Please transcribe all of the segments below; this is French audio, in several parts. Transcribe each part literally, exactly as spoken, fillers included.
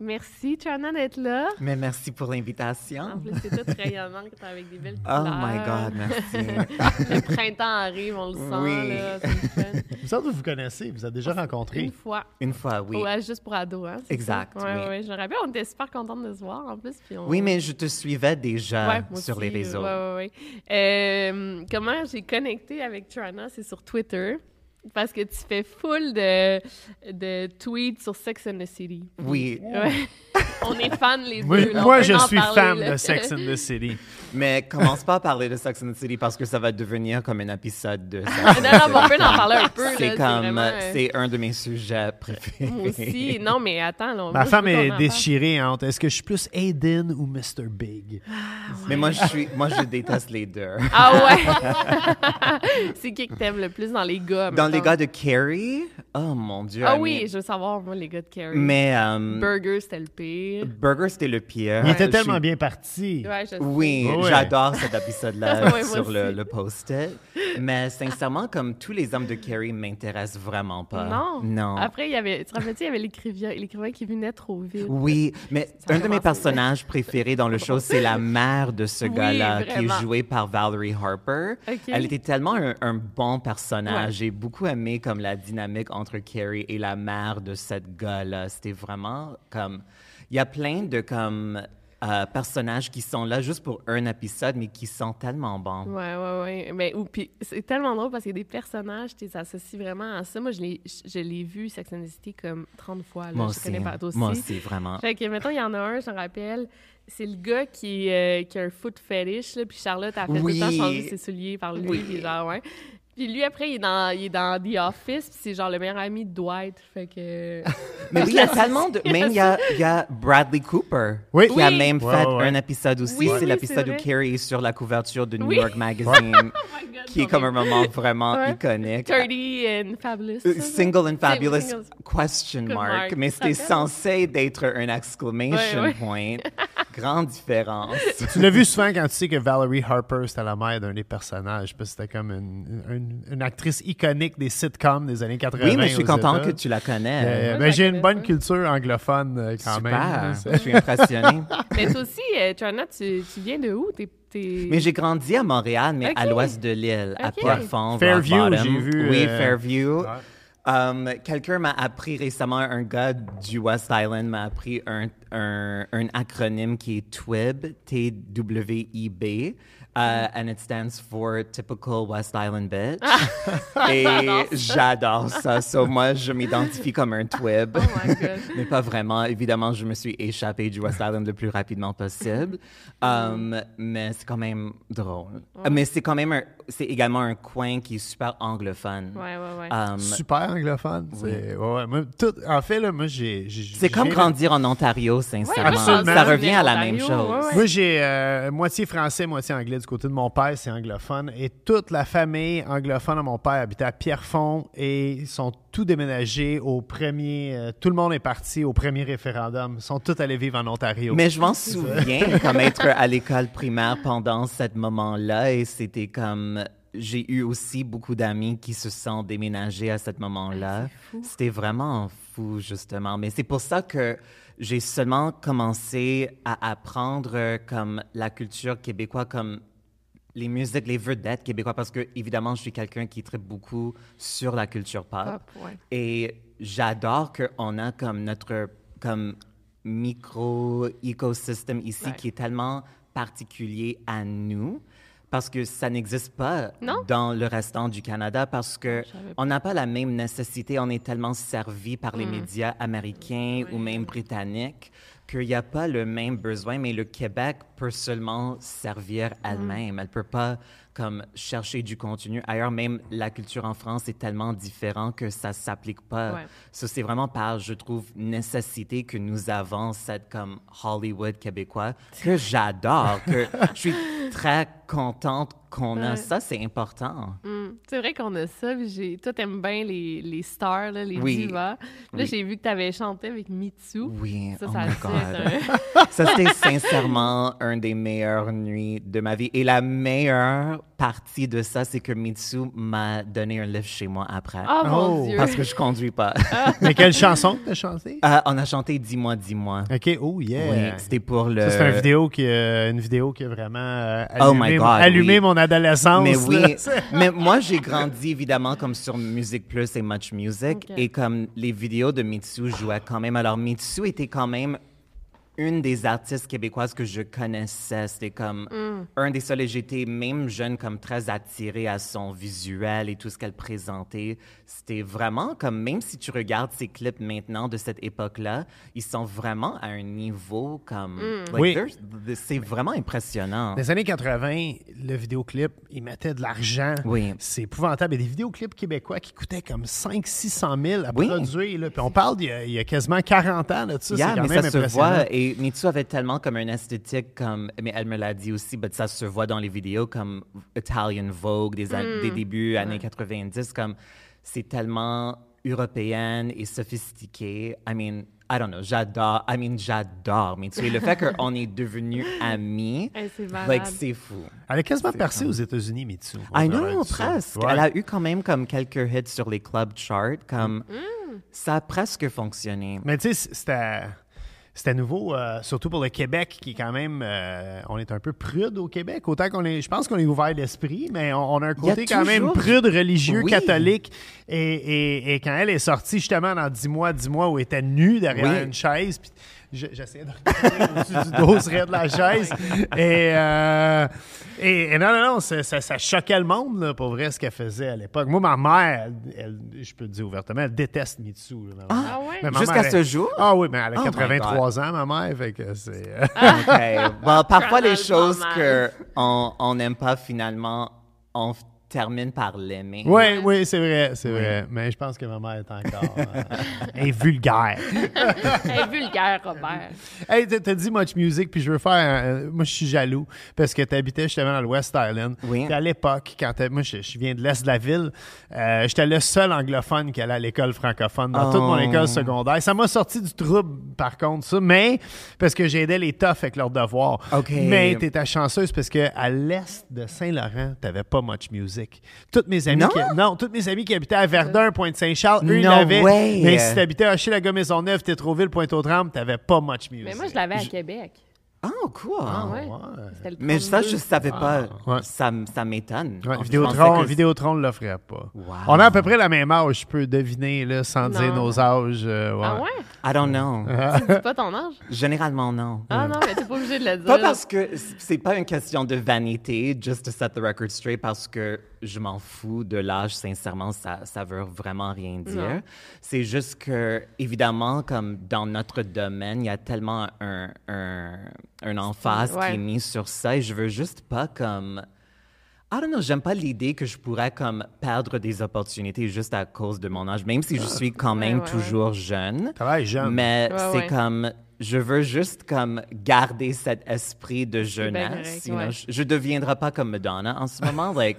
Merci, Chana, d'être là. Mais merci pour l'invitation. En plus, c'est tout rayonnant que t'es avec des belles couleurs. Oh my God, merci. Le printemps arrive, on le sent. Oui. Là, c'est le fun. Vous savez, vous connaissez, vous avez déjà rencontré. Une fois. Une fois, oui. Ouais, juste pour ados, hein. Exact. Oui, oui. Ouais. Je me rappelle, on était super contentes de se voir, en plus. Puis on... Oui, mais je te suivais déjà ouais, moi sur aussi, les réseaux. Oui, oui, oui. Euh, comment j'ai connecté avec Chana, c'est sur Twitter. Parce que tu fais full de, de tweets sur Sex and the City. Oui. Ouais. On est fans les deux. Oui, là, moi, je suis parler, fan là. de Sex and the City. Mais commence pas à parler de Sex and the City parce que ça va devenir comme un épisode de Sex and the City. Non, non, on peut en parler un peu. C'est là, comme, c'est, vraiment... c'est un de mes sujets préférés. Moi aussi. Non, mais attends. Là, ma femme est déchirée. Hein. Est-ce que je suis plus Aiden ou mister Big? Ah, ouais. Mais moi je, suis, moi, je déteste les deux. Ah ouais? C'est qui que t'aimes le plus dans les gars? Dans les gars de Carrie? Oh mon Dieu. Ah oui, mais... je veux savoir, moi, les gars de Carrie. Mais. Um... Burger, c'était le pire. Burger, c'était le pire. Il était je tellement suis... bien parti. Ouais, oui, oui, j'adore cet épisode-là ouais, sur le, le post-it. Mais sincèrement, comme tous les hommes de Carrie m'intéressent vraiment pas. Non. non. Après, il y avait, tu te rappelles, il y avait l'écrivain, l'écrivain qui venait trop vite. Oui, mais ça un de mes personnages préférés dans le show, c'est la mère de ce oui, gars-là vraiment. Qui est jouée par Valerie Harper. Okay. Elle était tellement un, un bon personnage. Ouais. J'ai beaucoup aimé comme la dynamique entre Carrie et la mère de cette gars-là. C'était vraiment comme... Il y a plein de comme, euh, personnages qui sont là juste pour un épisode, mais qui sont tellement bons. Oui, oui, oui. Ou, puis, c'est tellement drôle parce qu'il y a des personnages qui s'associent vraiment à ça. Moi, je l'ai, je l'ai vu, Sex and the City, comme trente fois. Là. Moi je aussi. Connais pas aussi. Moi aussi, vraiment. Fait que, mettons, il y en a un, je me rappelle... C'est le gars qui, euh, qui a un foot fétiche, là, puis Charlotte a fait oui. tout le temps changer ses souliers par lui, oui. puis genre, ouais. Puis lui, après, il est dans, il est dans The Office, puis c'est genre le meilleur ami de Dwight, fait que... Mais oui, il y a tellement de... Même, il y a, il y a Bradley Cooper, oui. qui oui. a même wow, fait ouais. un épisode aussi. Oui, c'est oui, l'épisode c'est où Carrie est sur la couverture de New oui. York Magazine, oh God, qui est comme un moment vraiment ouais. iconique. Dirty and Fabulous. Uh, single and Fabulous, single. question mark. mark. Mais c'était censé être un exclamation ouais, point. Ouais. Grande différence. Tu l'as vu souvent quand tu sais que Valerie Harper, c'était la mère d'un des personnages, parce que c'était comme une, une, une actrice iconique des sitcoms des années quatre-vingts. Oui, mais je suis contente que tu la connais. Euh, Moi, ben, j'ai une bonne culture anglophone euh, quand Super. même. Super, je suis impressionnée. Mais toi aussi, euh, Chana, tu, tu viens de où? T'es T'es... Mais j'ai grandi à Montréal, mais okay. à l'ouest de l'île, okay. à Pierrefonds. Fairview, j'ai vu. Oui, euh... Fairview. Ah. Um, quelqu'un m'a appris récemment, un gars du West Island m'a appris un, un, un acronyme qui est T W I B, T W I B, uh, and it stands for Typical West Island Bitch. Et j'adore ça. j'adore ça. So, moi, je m'identifie comme un T W I B, oh mais pas vraiment. Évidemment, je me suis échappée du West Island le plus rapidement possible, um, mais c'est quand même drôle. Ouais. Mais c'est quand même, un, c'est également un coin qui est super anglophone. Ouais, ouais, ouais. Um, super anglophone. Oui. C'est, ouais, moi, tout, en fait, là, moi, j'ai... j'ai c'est j'ai, comme grandir en Ontario, sincèrement. Ouais, ça revient à la Ontario, même chose. Ouais, ouais. Moi, j'ai euh, moitié français, moitié anglais. Du côté de mon père, c'est anglophone. Et toute la famille anglophone de mon père habitait à Pierrefonds et ils sont tous déménagés au premier... Euh, tout le monde est parti au premier référendum. Ils sont tous allés vivre en Ontario. Mais je m'en souviens comme être à l'école primaire pendant ce moment-là et c'était comme... J'ai eu aussi beaucoup d'amis qui se sont déménagés à ce moment-là. C'était vraiment fou, justement. Mais c'est pour ça que j'ai seulement commencé à apprendre comme la culture québécoise, comme les musiques, les vedettes québécoises, parce que, évidemment, je suis quelqu'un qui tripe beaucoup sur la culture pop. Pop ouais. Et j'adore qu'on a comme notre comme micro-écosystème ici ouais. qui est tellement particulier à nous. Parce que ça n'existe pas non? dans le restant du Canada, parce qu'on n'a pas la même nécessité. On est tellement servi par les mm. médias américains oui. ou même britanniques qu'il n'y a pas le même besoin. Mais le Québec peut seulement servir elle-même. Mm. Elle ne peut pas comme, chercher du contenu. Ailleurs, même la culture en France est tellement différente que ça ne s'applique pas. Ouais. Ça, c'est vraiment par, je trouve, nécessité que nous avons cette comme, Hollywood québécois que j'adore, que je suis très contente qu'on ouais. a ça, c'est important. Mmh. C'est vrai qu'on a ça. J'ai... Toi, t'aimes bien les, les stars, là, les oui. divas. Là, oui. j'ai vu que t'avais chanté avec Mitsou. Oui, ça, oh ça my God. Un... ça, c'était sincèrement une des meilleures nuits de ma vie. Et la meilleure partie de ça, c'est que Mitsou m'a donné un lift chez moi après. Oh, oh mon Dieu! Parce que je conduis pas. Mais quelle chanson t'as chanté? Euh, on a chanté « Dis-moi, dis-moi ». OK, oh yeah! Oui, c'était pour le... Ça, c'est une vidéo qui, euh, une vidéo qui a vraiment euh, allumé, oh God, allumé oui. mon adolescence. Mais oui, mais moi, j'ai grandi évidemment comme sur Music Plus et Much Music okay. et comme les vidéos de Mitsou jouaient quand même. Alors, Mitsou était quand même une des artistes québécoises que je connaissais. C'était comme mm. un des seuls et j'étais même jeune comme très attirée à son visuel et tout ce qu'elle présentait. C'était vraiment comme, même si tu regardes ces clips maintenant de cette époque-là, ils sont vraiment à un niveau comme... Mm. Like, oui. C'est vraiment impressionnant. Dans les années quatre-vingt, le vidéoclip, il mettait de l'argent. Oui. C'est épouvantable. Il y a des vidéoclips québécois qui coûtaient comme cinq cents à six cent mille à oui. produire. Là. Puis on parle d'il y a, il y a quasiment quarante ans là, dessus. Yeah, c'est quand mais même ça impressionnant. Se voit, et Mitsou avait tellement comme une esthétique, comme, mais elle me l'a dit aussi, mais ça se voit dans les vidéos comme Italian Vogue des, a- mm. des débuts années mm. quatre-vingt-dix, comme c'est tellement européenne et sophistiquée. I mean, I don't know, j'adore, I mean, j'adore Mitsou. Et le fait qu'on est devenus amis, hey, c'est, like, c'est fou. Elle a quasiment c'est percé comme... aux États-Unis, Mitsou. I know, presque. Ouais. Elle a eu quand même comme quelques hits sur les club charts, comme mm. ça a presque fonctionné. Mais tu sais, c'était... C'était nouveau, euh, surtout pour le Québec, qui quand même, euh, on est un peu prude au Québec. Autant qu'on est, je pense qu'on est ouvert d'esprit, mais on, on a un côté quand toujours... même prude, religieux, oui. catholique. Et, et, et quand elle est sortie justement dans dix mois, dix mois où elle était nue derrière oui. une chaise, puis je, j'essayais de regarder au-dessus du dos serait de la chaise. Et, euh, et, et non, non, non, ça, ça, ça choquait le monde, là, pour vrai, ce qu'elle faisait à l'époque. Moi, ma mère, elle, elle, je peux le dire ouvertement, elle déteste Mitsou. Là, ah oui? Jusqu'à mère, ce elle, jour? Ah oui, mais elle a oh quatre-vingt-trois ans, ma mère, fait que c'est... OK. Bon, parfois, les choses qu'on n'aime pas, finalement, on termine par l'aimer. Oui, oui, c'est vrai, c'est oui. vrai. Mais je pense que ma mère est encore... Euh, elle est vulgaire. Elle est vulgaire, Robert. Hey, t'as dit Much Music, puis je veux faire... Euh, moi, je suis jaloux, parce que t'habitais justement dans le West Island. Oui. Puis à l'époque, quand moi, je, je viens de l'est de la ville, euh, j'étais le seul anglophone qui allait à l'école francophone dans oh. toute mon école secondaire. Ça m'a sorti du trouble, par contre, ça, mais parce que j'aidais les toughs avec leurs devoirs. Okay. Mais t'étais chanceuse, parce qu'à l'est de Saint-Laurent, t'avais pas Much Music. Toutes mes amies non? Qui, non, toutes mes amies qui habitaient à Verdun, Pointe-Saint-Charles, eux, no ils l'avaient. Way. Mais si t'habitais à Hochelaga-Maisonneuve, Tétreaultville, Pointe-aux-Trembles, t'avais pas Much Music. Mais moi, je l'avais à Québec. Ah, oh, cool! Ah, ouais. Ouais. Mais ça, je savais pas. Ah. Ouais. Ça, ça m'étonne. Ouais. Vidéotron, que... Vidéotron ne l'offrait pas. Wow. On a à peu près la même âge, je peux deviner, là, sans non. dire nos âges. Euh, ouais. Ah ouais? I don't know. Ah. Tu dis pas ton âge? Généralement, non. Ah non, mais t'es pas obligé de le dire. Pas parce que c'est pas une question de vanité, just to set the record straight, parce que je m'en fous de l'âge, sincèrement, ça, ça veut vraiment rien dire. Non. C'est juste que, évidemment, comme dans notre domaine, il y a tellement un... un un emphase ouais. qui est mis sur ça et je veux juste pas comme... I don't know, j'aime pas l'idée que je pourrais comme perdre des opportunités juste à cause de mon âge, même si je suis quand même ouais, ouais, toujours ouais. jeune. Travaille jeune. Mais ouais, c'est ouais. comme... Je veux juste comme garder cet esprit de jeunesse. Correct, ouais. non, je, je deviendrai pas comme Madonna en ce moment. Like,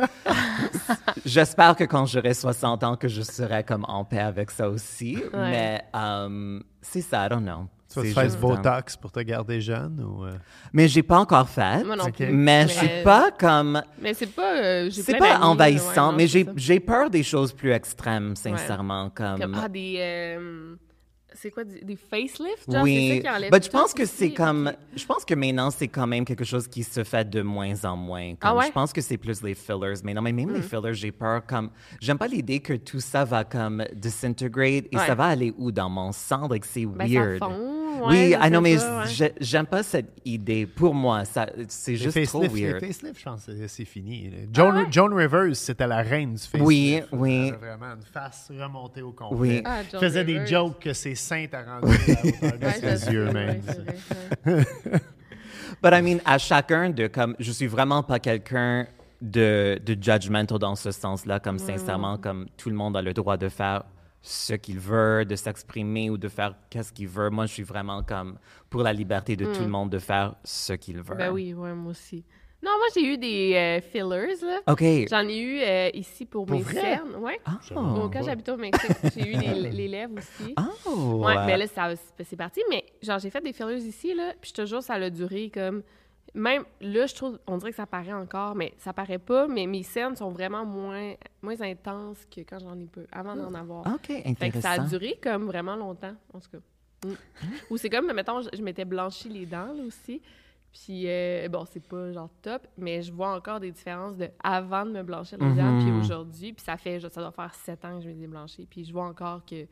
j'espère que quand j'aurai soixante ans, que je serai comme en paix avec ça aussi. Ouais. Mais um, c'est ça, I don't know. Tu vas te faire ce Botox pour te garder jeune ou... Euh... Mais j'ai pas encore fait. Moi non plus. Okay. Mais, mais je suis pas comme... Mais c'est pas... Euh, j'ai c'est pas envahissant, ouais, non, mais j'ai, j'ai peur des choses plus extrêmes, sincèrement. Ouais. Comme... comme... Ah, des... Euh... C'est quoi, des facelifts? Genre, oui, mais je pense que aussi. C'est comme... Je pense que maintenant, c'est quand même quelque chose qui se fait de moins en moins. Comme, ah ouais? Je pense que c'est plus les fillers. Mais non, mais même mm. les fillers, j'ai peur comme... J'aime pas l'idée que tout ça va comme disintegrate et ouais. ça va aller où dans mon sang? Like, c'est ben, weird. Ça fond. Ouais, oui, ah non, mais ça, ouais. j'aime pas cette idée. Pour moi, ça, c'est juste les trop weird. Le facelift, je pense que c'est fini. Joan, ah ouais? Joan Rivers, c'était la reine du facelift. Oui, oui. Elle avait vraiment une face remontée au complet. Oui. Ah, elle faisait Rivers. des jokes que ses seins t'ont rendu à la hauteur de ouais, ses yeux, même. But I mean, à chacun de comme, je suis vraiment pas quelqu'un de, de judgmental dans ce sens-là, comme mm. sincèrement, comme tout le monde a le droit de faire ce qu'il veut, de s'exprimer ou de faire qu'est-ce qu'il veut. Moi, je suis vraiment comme pour la liberté de mm. tout le monde de faire ce qu'il veut. Ben oui, ouais, moi aussi. Non, moi, j'ai eu des euh, fillers, là. OK. J'en ai eu euh, ici pour, pour mes vrai? cernes. Ouais. Oh. Donc, quand j'habitais au Mexique, j'ai eu les, les lèvres aussi. Oh! Ouais, mais là, ça, c'est parti. Mais genre, j'ai fait des fillers ici, là, puis je te jure, ça a duré comme... Même là, je trouve, on dirait que ça paraît encore, mais ça paraît pas, mais mes cernes sont vraiment moins, moins intenses que quand j'en ai peu, avant d'en avoir. OK, intéressant. Fait que ça a duré comme vraiment longtemps, en tout cas. Mm. Ou c'est comme, mettons, je, je m'étais blanchie les dents, là, aussi. Puis, euh, bon, c'est pas genre top, mais je vois encore des différences de avant de me blanchir les mm-hmm. dents, puis aujourd'hui. Puis ça fait, ça doit faire sept ans que je me déblanchis, puis je vois encore que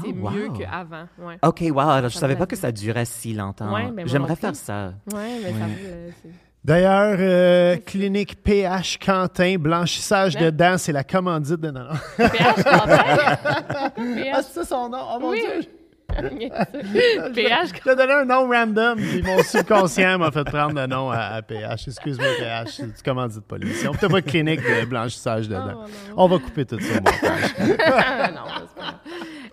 c'est oh, wow. mieux qu'avant. Ouais. OK, wow, alors je savais pas que ça durait si longtemps. Ouais, ben, j'aimerait faire ça. Ouais, mais oui, mais ça euh, c'est... D'ailleurs, euh, clinique P H Quentin, blanchissage ouais. de dents, c'est la commandite de Nana. P H Quentin? P H... Ah, c'est ça son nom? Oh mon oui. Dieu! P H. Je t'ai donné un nom random, puis mon subconscient m'a fait prendre le nom à, à P H. Excuse-moi, P H, tu commandites pas l'émission. T'as pas de clinique de blanchissage dedans. Oh, on va couper tout ça au montage. Non, c'est pas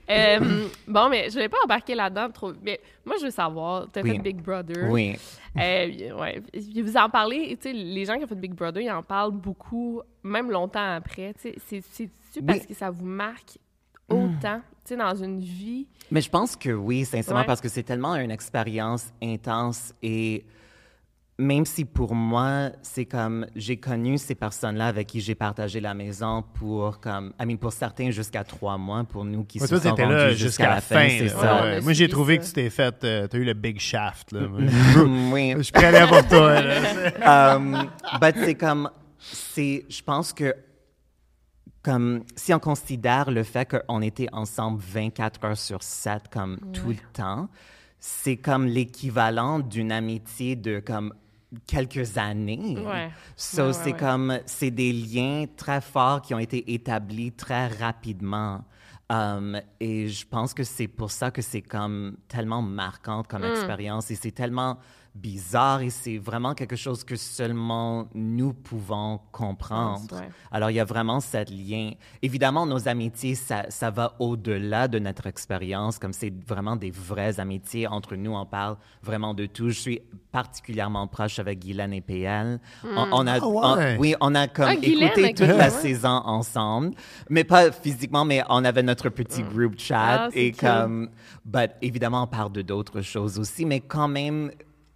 euh, bon, mais je vais pas embarquer là-dedans trop. Mais moi, je veux savoir, t'as oui. fait Big Brother. Oui. Euh, ouais. Vous en parlez, tu sais, les gens qui ont fait Big Brother, ils en parlent beaucoup, même longtemps après. C'est, c'est-tu oui. parce que ça vous marque autant, mm. tu sais, dans une vie. Mais je pense que oui, sincèrement, ouais. parce que c'est tellement une expérience intense et même si pour moi, c'est comme, j'ai connu ces personnes-là avec qui j'ai partagé la maison pour comme, I mean, pour certains jusqu'à trois mois, pour nous qui ouais, se toi, sont rendus jusqu'à, jusqu'à la fin, fin c'est ouais, ça. Ouais. Moi, j'ai trouvé ça. que tu t'es fait, euh, t'as eu le big shaft, là. Oui. Je suis prêt à aller pour toi, là. um, but c'est comme, c'est, je pense que comme, si on considère le fait qu'on était ensemble vingt-quatre heures sur sept, comme, ouais. tout le temps, c'est comme l'équivalent d'une amitié de, comme, quelques années. Ouais. So, ouais, c'est ouais, comme, ouais. c'est des liens très forts qui ont été établis très rapidement. Um, et je pense que c'est pour ça que c'est, comme, tellement marquante comme mm. expérience. Et c'est tellement bizarre et c'est vraiment quelque chose que seulement nous pouvons comprendre. Ouais. Alors, il y a vraiment ce lien. Évidemment, nos amitiés, ça, ça va au-delà de notre expérience, comme c'est vraiment des vraies amitiés. Entre nous, on parle vraiment de tout. Je suis particulièrement proche avec Guylaine et P L. Mm. On, on a, oh, ouais. on, oui, on a comme ah, écouté toute la ouais. saison ensemble, mais pas physiquement, mais on avait notre petit mm. group chat. Ah, et comme, but, évidemment, on parle de d'autres choses aussi, mais quand même...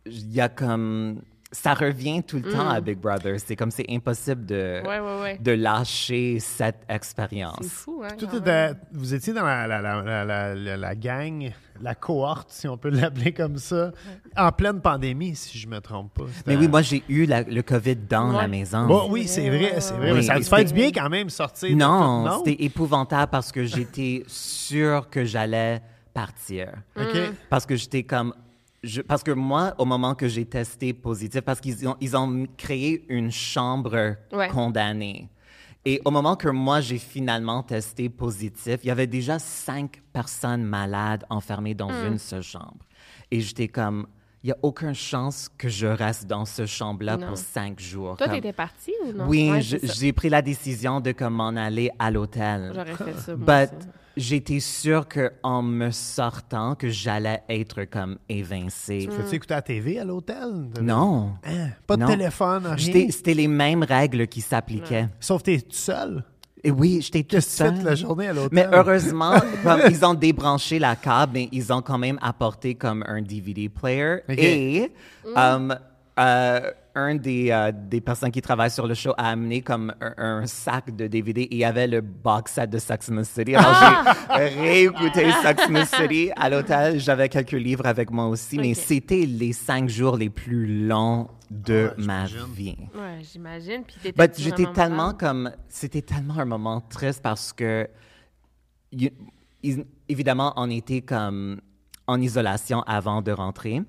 Il y a comme... Ça revient tout le mm. temps à Big Brother. C'est comme c'est impossible de, ouais, ouais, ouais. de lâcher cette expérience. C'est fou, hein? Tout était, vous étiez dans la, la, la, la, la, la, la gang, la cohorte, si on peut l'appeler comme ça, ouais. en pleine pandémie, si je ne me trompe pas. C'était mais oui, un... moi, j'ai eu la, le COVID dans ouais. la maison. Bon, oui, c'est vrai, c'est vrai. Oui, mais ça a dû faire du bien quand même sortir. Non, de... non, c'était épouvantable parce que j'étais sûre que j'allais partir. Okay. Parce que j'étais comme... Je, parce que moi, au moment que j'ai testé positif, parce qu'ils ont, ils ont créé une chambre ouais. condamnée. Et au moment que moi, j'ai finalement testé positif, il y avait déjà cinq personnes malades enfermées dans mm. une seule chambre. Et j'étais comme, il n'y a aucune chance que je reste dans ce chambre-là non. pour cinq jours. Toi, comme... t'étais partie ou non? Oui, ouais, je, j'ai pris la décision de comme, m'en aller à l'hôtel. J'aurais fait ça, moi, But, ça. J'étais sûre qu'en me sortant, que j'allais être comme évincée. Tu fais-tu écouter la T V à l'hôtel? Non. Hein? Pas de non. téléphone, rien? J'étais, c'était les mêmes règles qui s'appliquaient. Ouais. Sauf que t'es tout seul? Et oui, j'étais toute seule. Qu'est-ce que tu fais la journée à l'hôtel? Mais heureusement, comme, ils ont débranché la câble, mais ils ont quand même apporté comme un D V D player. Okay. Et... Mm. Um, euh, un des, euh, des personnes qui travaillent sur le show a amené comme un, un sac de D V D et il y avait le box set de Sex and the City. Alors, ah! j'ai réécouté Sex and the City à l'hôtel. J'avais quelques livres avec moi aussi, okay. mais c'était les cinq jours les plus longs de ouais, ma j'imagine. vie. Ouais, j'imagine. Puis t'étais But j'étais tellement malade? Comme... C'était tellement un moment triste parce que... You, is, évidemment, on était comme... en isolation avant de rentrer.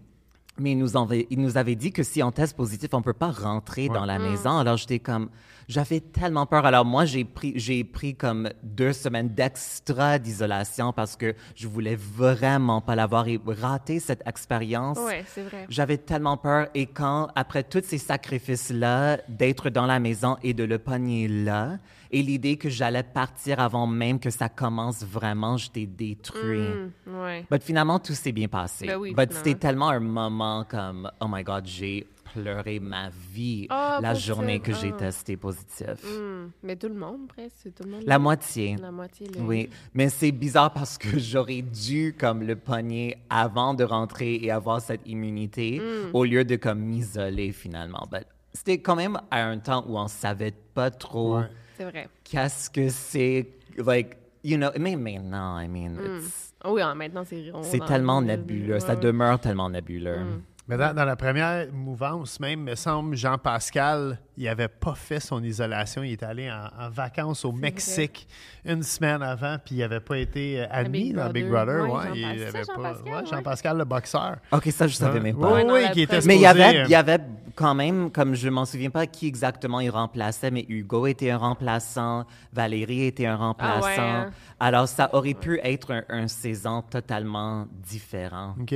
Mais il nous, avait, il nous avait dit que si on teste positif, on ne peut pas rentrer ouais. dans la mmh. maison. Alors, j'étais comme... J'avais tellement peur. Alors, moi, j'ai pris, j'ai pris comme deux semaines d'extra d'isolation parce que je voulais vraiment pas l'avoir et rater cette expérience. Oui, c'est vrai. J'avais tellement peur. Et quand, après tous ces sacrifices-là, d'être dans la maison et de le pogner là, et l'idée que j'allais partir avant même que ça commence vraiment, j'étais détruite. Mmh, ouais. Mais finalement, tout s'est bien passé. Ben oui, mais c'était tellement un moment comme, oh my God, j'ai... pleurer ma vie oh, la positive. Journée que ah. j'ai testé positif. Mm. Mais tout le monde, presque, tout le monde. La moitié. La moitié. Les... Oui, mais c'est bizarre parce que j'aurais dû comme le pogner avant de rentrer et avoir cette immunité mm. au lieu de comme m'isoler finalement. But c'était quand même à un temps où on savait pas trop. Ouais. C'est vrai. Qu'est-ce que c'est, like you know, mais maintenant, I mean, mm. it's, oui, maintenant c'est. C'est tellement nébuleux. Ouais. Ça demeure tellement nébuleux. Mm. Mais dans, dans la première mouvance, même, me semble, Jean-Pascal, il n'avait pas fait son isolation. Il était allé en, en vacances au Mexique une semaine avant, puis il n'avait pas été admis dans Big Brother. Ouais, ouais, Jean-Pascal, il avait ça, pas, Jean-Pascal, ouais, Jean-Pascal, le boxeur. OK, ça, je ne savais même pas. Oui, oui, qui était supposé... Mais il y avait, il y avait quand même, comme je ne m'en souviens pas qui exactement il remplaçait, mais Hugo était un remplaçant, Valérie était un remplaçant. Ah ouais, hein? Alors, ça aurait pu être un, un saison totalement différent. OK.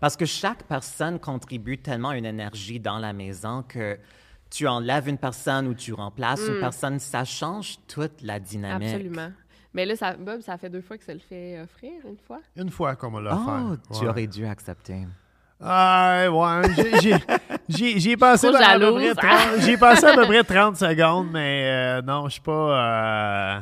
Parce que chaque personne contribue tellement une énergie dans la maison que tu enlèves une personne ou tu remplaces mm. une personne, ça change toute la dynamique. Absolument. Mais là, ça, Bob, ça fait deux fois que ça le fait offrir, une fois. Une fois qu'on me l'a offert. Oh, ouais. Tu aurais dû accepter. Ah, ouais, j'ai, j'ai, j'ai, j'ai passé à, à peu près trente, j'ai passé à peu près trente secondes, mais euh, non, je suis pas... Euh,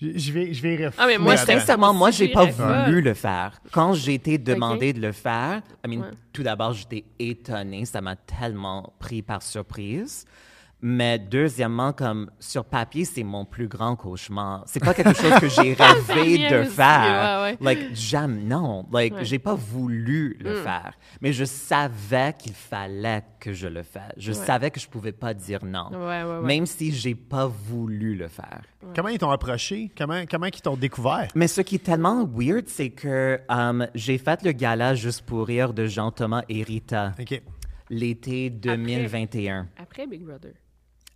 Je vais, je vais refaire. Ah, mais moi, mais sincèrement, moi, j'ai pas voulu le faire. Quand j'ai été demandé okay. de le faire, I mean, ouais. tout d'abord, j'étais étonnée. Ça m'a tellement pris par surprise. Mais deuxièmement, comme sur papier, c'est mon plus grand cauchemar. C'est pas quelque chose que j'ai rêvé de faire. Ouais, ouais. Like, jamais, non. Like, ouais. j'ai pas voulu le mm. faire. Mais je savais qu'il fallait que je le fasse. Je ouais. savais que je pouvais pas dire non. Ouais, ouais, ouais. Même si j'ai pas voulu le faire. Ouais. Comment ils t'ont approché? Comment, comment ils t'ont découvert? Mais ce qui est tellement weird, c'est que um, j'ai fait le gala Juste pour rire de Jean-Thomas et Rita. OK. L'été deux mille vingt et un. Après, après Big Brother.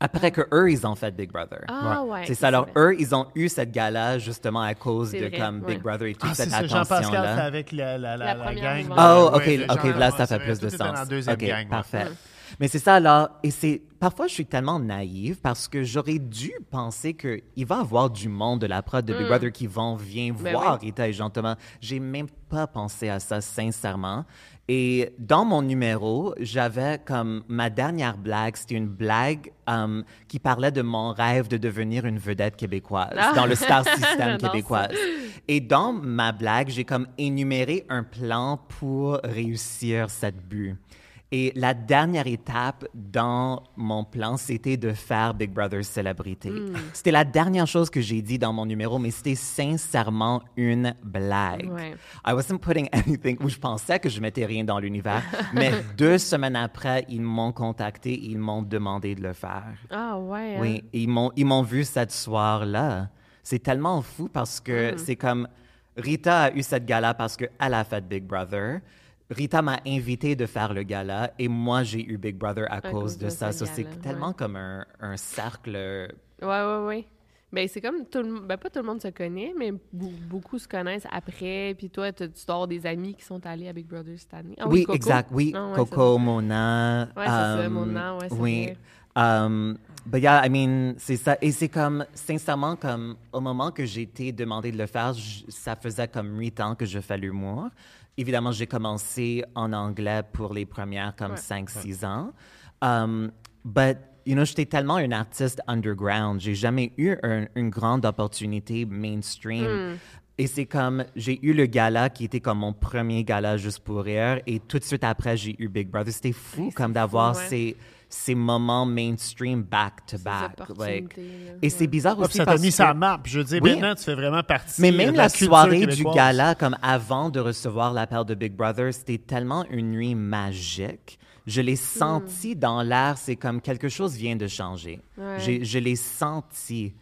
Après ah. que eux, ils ont fait Big Brother. Ah, ouais. ouais c'est ça. Alors, vrai. eux, ils ont eu cette gala justement à cause c'est de vrai. comme ouais. Big Brother et toute ah, cette c'est attention-là. C'est Jean-Pascal, c'est avec la, la, la, la, la gang. Oh, OK, ouais, OK, là, ça fait plus de sens. OK, gang, parfait. Ouais. Mais c'est ça, alors, et c'est... Parfois, je suis tellement naïve parce que j'aurais dû penser qu'il va y avoir du monde de la prod de Big mm. Brother qui vont venir ben voir oui. Rita et Jean-Thomas. J'ai même pas pensé à ça, sincèrement. Et dans mon numéro, j'avais comme ma dernière blague, c'était une blague um, qui parlait de mon rêve de devenir une vedette québécoise ah. dans le star system québécois. Et dans ma blague, j'ai comme énuméré un plan pour réussir cette but. Et la dernière étape dans mon plan, c'était de faire Big Brother Célébrité. Mm. C'était la dernière chose que j'ai dit dans mon numéro, mais c'était sincèrement une blague. Ouais. I wasn't putting anything, où je pensais que je mettais rien dans l'univers, mais deux semaines après, ils m'ont contacté, ils m'ont demandé de le faire. Ah oh, ouais. Hein? Oui, ils m'ont, ils m'ont vu cette soir-là. C'est tellement fou parce que mm. c'est comme, Rita a eu cette gala parce qu'elle a fait Big Brother. Rita m'a invité de faire le gala et moi, j'ai eu Big Brother à, à cause, cause de, de ça. Ce ça c'est tellement ouais. comme un, un cercle. Oui, oui, oui. Bien, c'est comme tout le... Bien, pas tout le monde se connaît, mais beaucoup se connaissent après. Puis toi, tu sors des amis qui sont allés à Big Brother cette année. Ah, oui, oui Coco. exact. Oui, non, ouais, Coco, Mona. Oui, c'est um, ça, Mona. Ouais, c'est oui. Vrai. Um, but yeah, I mean, c'est ça. Et c'est comme, sincèrement, comme au moment que j'ai été demandée de le faire, je, ça faisait comme huit ans que je fais l'humour. Évidemment, j'ai commencé en anglais pour les premières comme cinq six ouais. ans. Um, but, you know, j'étais tellement une artiste underground. J'ai jamais eu un, une grande opportunité mainstream. Mm. Et c'est comme, j'ai eu le gala qui était comme mon premier gala Juste pour rire. Et tout de suite après, j'ai eu Big Brother. C'était fou oui, comme d'avoir fou, ouais. ces... ces moments mainstream back-to-back. Back, like. Et ouais. c'est bizarre aussi oh, parce que... Ça t'a mis sa map. Je veux dire, oui. maintenant, tu fais vraiment partie de la culture. Mais même la, la soirée du gala, comme avant de recevoir l'appel de Big Brother, c'était tellement une nuit magique. Je l'ai senti mm. dans l'air. C'est comme quelque chose vient de changer. Ouais. Je, je l'ai senti.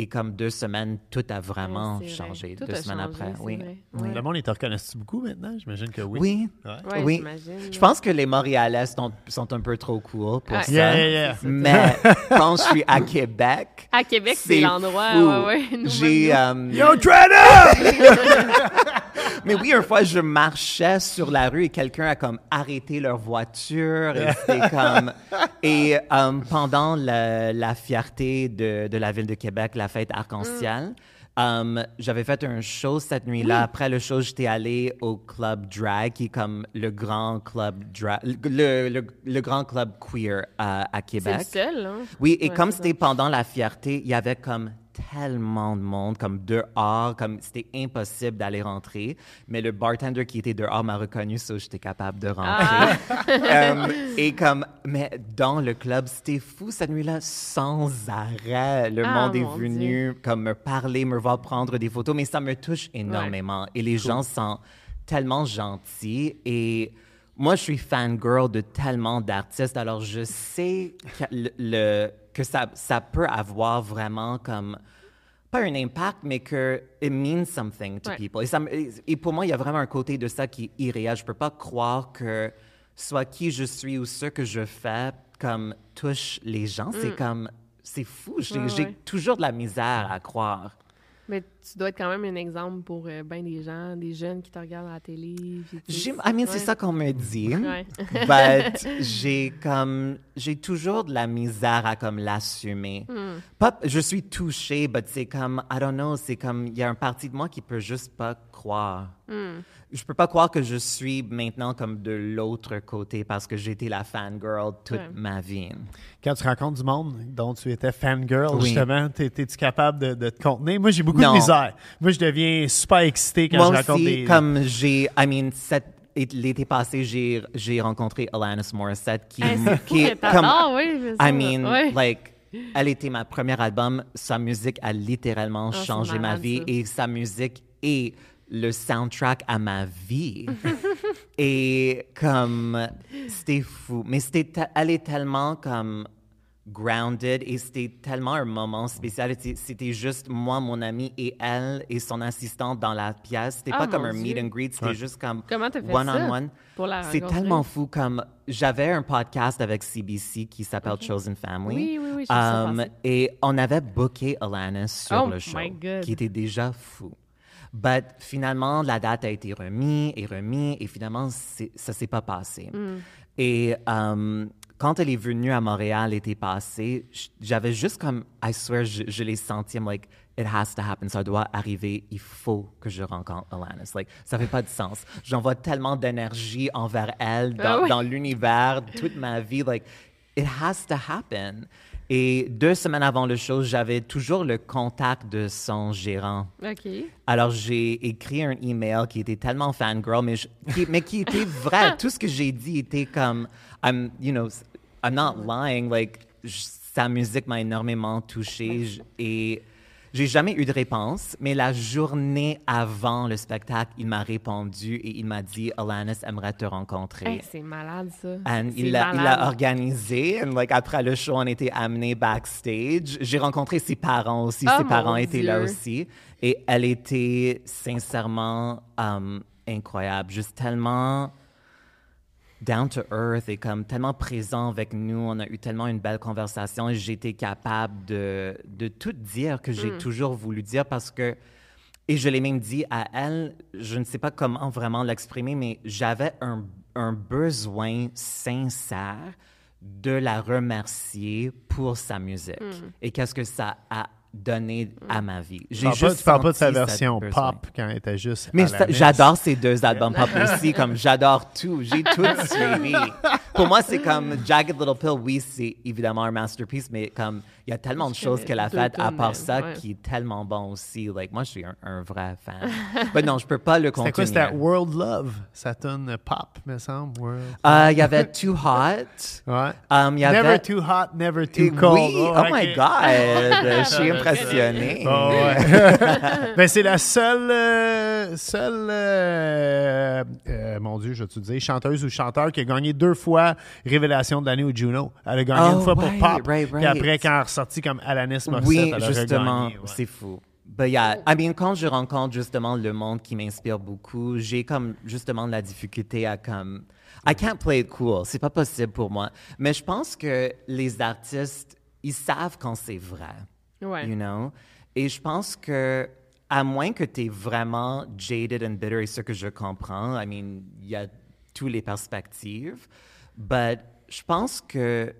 Et comme deux semaines, tout a vraiment oui, changé. Tout deux semaines changé, après, oui. oui. Le monde, ils te reconnaissent beaucoup maintenant? J'imagine que oui. Oui, ouais. oui. oui. Je pense que les Montréalais sont, sont un peu trop cool pour ah, ça. Yeah, yeah, yeah. Mais quand je suis à Québec... À Québec, c'est, c'est l'endroit... Ouais, ouais, nous J'ai... Euh... Yo, Trana! Mais oui, une fois, je marchais sur la rue et quelqu'un a comme arrêté leur voiture. Et c'était comme... Et um, pendant la, la fierté de, de la ville de Québec, la fête arc-en-ciel, mm. um, j'avais fait un show cette nuit-là. Mm. Après le show, j'étais allée au club drag, qui est comme le grand club drag, le, le, le grand club queer à, à Québec. C'est le seul, hein? Oui, et ouais, comme c'était pendant la fierté, il y avait comme... tellement de monde, comme dehors, comme c'était impossible d'aller rentrer. Mais le bartender qui était dehors m'a reconnu, ça, so j'étais capable de rentrer. Ah. um, et comme, mais dans le club, c'était fou cette nuit-là, sans arrêt. Le ah, monde est venu Dieu. comme me parler, me voir prendre des photos, mais ça me touche énormément. Ouais. Et les cool. gens sont tellement gentils et... Moi, je suis fangirl de tellement d'artistes, alors je sais que, le, le, que ça, ça peut avoir vraiment comme, pas un impact, mais que it means something to ouais. people. Et, ça, et pour moi, il y a vraiment un côté de ça qui est irréel. Je peux pas croire que soit qui je suis ou ce que je fais comme touche les gens. Mm. C'est comme, c'est fou. J'ai, ouais, j'ai ouais. toujours de la misère à croire. Mais tu dois être quand même un exemple pour euh, bien des gens, des jeunes qui te regardent à la télé. J'ai, I mean, ouais. c'est ça qu'on me dit. Ouais. But j'ai comme, j'ai toujours de la misère à comme l'assumer. Mm. Pas, je suis touchée, but c'est comme, I don't know, c'est comme, il y a une partie de moi qui peut juste pas croire. Mm. Je peux pas croire que je suis maintenant comme de l'autre côté parce que j'étais la fangirl toute ouais. ma vie. Quand tu rencontres du monde dont tu étais fangirl, oui. justement, t'es, t'es-tu capable de, de te contenir? Moi, j'ai beaucoup non. de misère. Moi, je deviens super excitée quand Moi je rencontre aussi, des... Moi comme j'ai... I mean, cette, l'été passé, j'ai, j'ai rencontré Alanis Morissette qui... Hey, c'est qui, fou, qui comme, ah oui, c'est I mean, oui. like... Elle était ma première album. Sa musique a littéralement oh, changé ma vie. Ça. Et sa musique est le soundtrack à ma vie. Et comme... C'était fou. Mais c'était te, elle est tellement comme... grounded et c'était tellement un moment spécial. C'était, c'était juste moi, mon amie et elle et son assistante dans la pièce. C'était ah, pas comme un Dieu. meet and greet, c'était ouais. juste comme one-on-one. One. C'est tellement fou. Comme j'avais un podcast avec C B C qui s'appelle okay. Chosen Family. Oui, oui, oui. Je um, et on avait booké Alanis sur oh, le show, qui était déjà fou. But finalement, la date a été remise et remise et finalement, c'est, ça s'est pas passé. Mm. Et... Um, quand elle est venue à Montréal l'été passé, j'avais juste comme, I swear, je, je l'ai senti, I'm like, it has to happen, ça doit arriver, il faut que je rencontre Alanis. Like, ça fait pas de sens. J'envoie tellement d'énergie envers elle, dans, ah oui. dans l'univers, toute ma vie, like, it has to happen. Et deux semaines avant le show, j'avais toujours le contact de son gérant. OK. Alors, j'ai écrit un email qui était tellement fangirl, mais, je, qui, mais qui était vrai. Tout ce que j'ai dit était comme, I'm, you know, I'm not lying. Like, je, sa musique m'a énormément touchée je, et j'ai jamais eu de réponse. Mais la journée avant le spectacle, il m'a répondu et il m'a dit, Alanis aimerait te rencontrer. Hey, c'est malade, ça. And c'est il, a, malade. il l'a organisé. And, like, après le show, on était amenés backstage. J'ai rencontré ses parents aussi. Oh, ses parents Dieu. étaient là aussi. Et elle était sincèrement um, incroyable. Juste tellement... down to earth et comme tellement présent avec nous. On a eu tellement une belle conversation et j'étais capable de, de tout dire que j'ai mm. toujours voulu dire parce que, et je l'ai même dit à elle, je ne sais pas comment vraiment l'exprimer, mais j'avais un, un besoin sincère de la remercier pour sa musique mm. et qu'est-ce que ça a donné à ma vie. J'ai tu ne parles pas de sa version pop quand elle était juste mais à la j'adore ces deux albums pop aussi, comme j'adore tout, j'ai tout suivi. Pour moi, c'est comme Jagged Little Pill, oui, c'est évidemment un masterpiece, mais comme il y a tellement de choses qu'elle a faites à part ça ouais. qui est tellement bon aussi. Like, moi, je suis un, un vrai fan. Mais non, je ne peux pas le continuer. C'était quoi, c'était World Love? Ça tourne pop, me semble. Il uh, y avait Too Hot. Ouais. Um, y avait... Never Too Hot, Never Too Cold. Oui, oh, oh okay. my God! Je suis impressionné. Oh, ouais. Ben, c'est la seule, euh, seule euh, euh, mon Dieu, je vais te dire, chanteuse ou chanteur qui a gagné deux fois Révélation de l'année au Juno. Elle a gagné oh, une fois right, pour Pop, right, right. Puis après, quand elle est ressortie comme Alanis Morissette, oui, elle a justement, regagné, ouais. C'est fou. But yeah, I mean, quand je rencontre justement le monde qui m'inspire beaucoup, j'ai comme justement la difficulté à comme... I can't play it cool, c'est pas possible pour moi. Mais je pense que les artistes, ils savent quand c'est vrai, ouais. You know? Et je pense que, à moins que t'es vraiment jaded and bitter, et ce que je comprends, I mean, il y a toutes les perspectives, but je pense que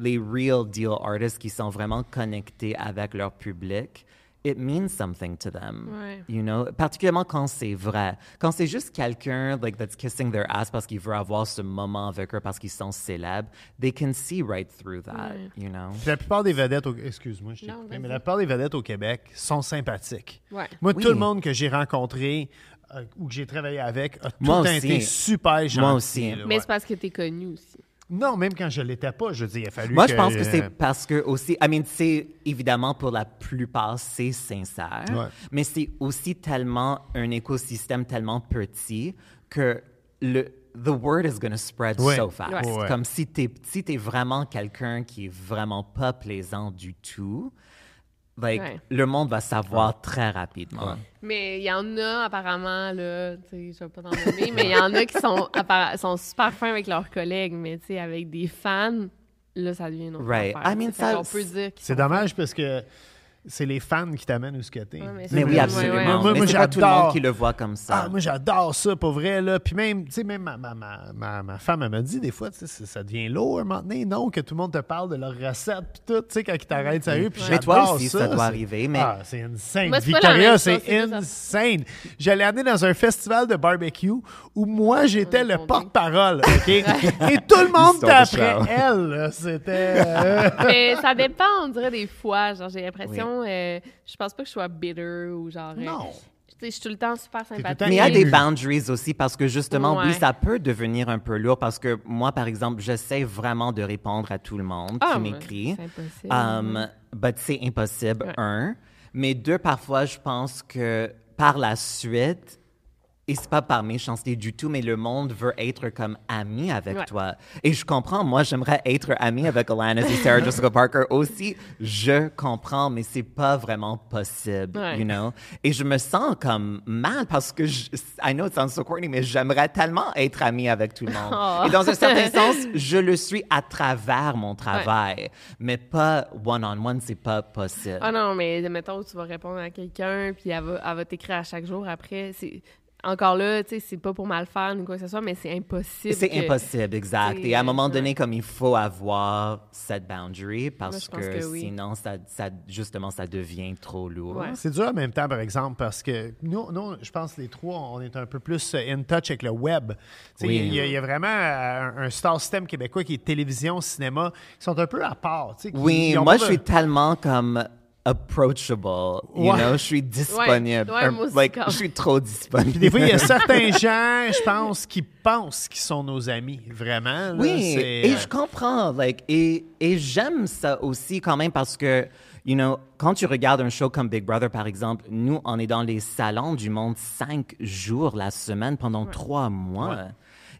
les real deal artists qui sont vraiment connectés avec leur public, it means something to them, ouais. You know? Particulièrement quand c'est vrai. Quand c'est juste quelqu'un like, that's kissing their ass parce qu'il veut avoir ce moment avec eux parce qu'ils sont célèbres, they can see right through that, ouais. You know? Puis la plupart des vedettes, au... excuse-moi, je t'ai non, coupé, mais la plupart des vedettes au Québec sont sympathiques. Ouais. Moi, oui. Tout le monde que j'ai rencontré euh, ou que j'ai travaillé avec a tout été super gentil. Moi aussi. Là, ouais. Mais c'est parce que t'es connu aussi. Non, même quand je ne l'étais pas, je dis, il a fallu moi, que... Moi, je pense que c'est parce que aussi... I mean, c'est évidemment, pour la plupart, c'est sincère, ouais. Mais c'est aussi tellement un écosystème tellement petit que le... The word is going to spread ouais. So fast. Ouais. Ouais. Comme si t'es, si t'es vraiment quelqu'un qui est vraiment pas plaisant du tout, like, ouais. Le monde va savoir ouais. Très rapidement. Ouais. Mais il y en a, apparemment, là, tu sais, je vais pas t'en nommer, mais il y en a qui sont, appara- sont super fins avec leurs collègues, mais tu sais, avec des fans, là, ça devient une autre right. affaire. I mean, ça, on peut dire qu'ils c'est dommage fans. Parce que c'est les fans qui t'amènent où ce que t'es. Ouais, mais, mais oui, absolument. Ouais, ouais. Moi, moi, mais c'est moi, pas tout le monde qui le voit comme ça. Ah, moi, j'adore ça, pour vrai, là. Puis même, tu sais, même ma, ma, ma, ma, ma femme, elle me dit des fois, tu sais, ça devient lourd maintenant, non, que tout le monde te parle de leurs recettes, puis tout, tu sais, quand ils t'arrêtent, ça eux, puis j'adore ça. Mais toi aussi, ça, ça doit c'est... arriver, mais... Ah, c'est insane. Moi, c'est Victoria, c'est, chose, c'est insane. J'allais aller dans un festival de barbecue où moi, j'étais le porte-parole, OK? Et tout le monde t'appelait elle, là. C'était... Mais ça dépend, on dirait, des fois. Genre, j'ai l'impression... Euh, je pense pas que je sois bitter ou genre... Non. Euh, je suis tout le temps super sympathique. Mais il y a des boundaries aussi parce que justement, ouais. Oui, ça peut devenir un peu lourd parce que moi, par exemple, j'essaie vraiment de répondre à tout le monde ah, qui m'écrit. C'est impossible. Um, but c'est impossible, ouais. Un. Mais deux, parfois, je pense que par la suite... Et c'est pas par méchanceté du tout, mais le monde veut être comme ami avec ouais. Toi. Et je comprends, moi, j'aimerais être ami avec Alanis et Sarah Jessica Parker aussi. Je comprends, mais c'est pas vraiment possible, ouais. You know? Et je me sens comme mal parce que, je, I know it sounds so corny, mais j'aimerais tellement être ami avec tout le monde. Oh. Et dans un certain sens, je le suis à travers mon travail, ouais. Mais pas one-on-one, c'est pas possible. Ah oh non, mais mettons, tu vas répondre à quelqu'un, puis elle va, elle va t'écrire à chaque jour après, c'est... Encore là, tu sais, c'est pas pour mal faire ni quoi que ce soit, mais c'est impossible. C'est que... impossible, exact. C'est... Et à un moment donné, ouais. Comme il faut avoir cette boundary parce Moi, que, que oui. Sinon, ça, ça, justement, ça devient trop lourd. Ouais. C'est dur en même temps, par exemple, parce que nous, nous, je pense les trois, on est un peu plus in touch avec le web. Il oui. y, y a vraiment un, un star system québécois qui est télévision, cinéma. Ils sont un peu à part. Qui, oui, ils ont moi, je suis de... tellement comme... approachable, you ouais. Know, je suis disponible, ouais, ouais, like, je suis trop disponible. Puis des fois, il y a certains gens, je pense, qui pensent qu'ils sont nos amis, vraiment. Là, oui, c'est... et je comprends, like, et, et j'aime ça aussi quand même parce que, you know, quand tu regardes un show comme Big Brother, par exemple, nous, on est dans les salons du monde cinq jours la semaine pendant ouais. Trois mois. Ouais.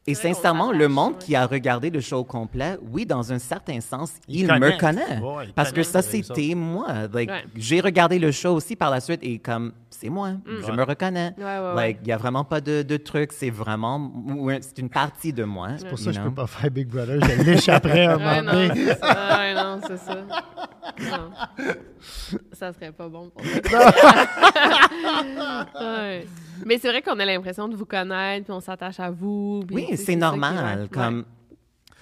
Et oui, sincèrement, le monde oui. Qui a regardé le show complet, oui, dans un certain sens, il, il me connaît. Oh, il parce connaît, que ça, c'était moi. Like, ouais. J'ai regardé le show aussi par la suite et comme, c'est moi, mm. Je ouais. Me reconnais. Il ouais, ouais, like, n'y ouais. A vraiment pas de, de truc, c'est vraiment, c'est une partie de moi. C'est pour ça que je ne peux pas faire Big Brother, je l'échapperais à un moment donné. Ouais, non, c'est ça. Non. Ça serait pas bon pour toi. Ouais. Mais c'est vrai qu'on a l'impression de vous connaître, puis on s'attache à vous. Puis oui, c'est, c'est normal. Comme ouais.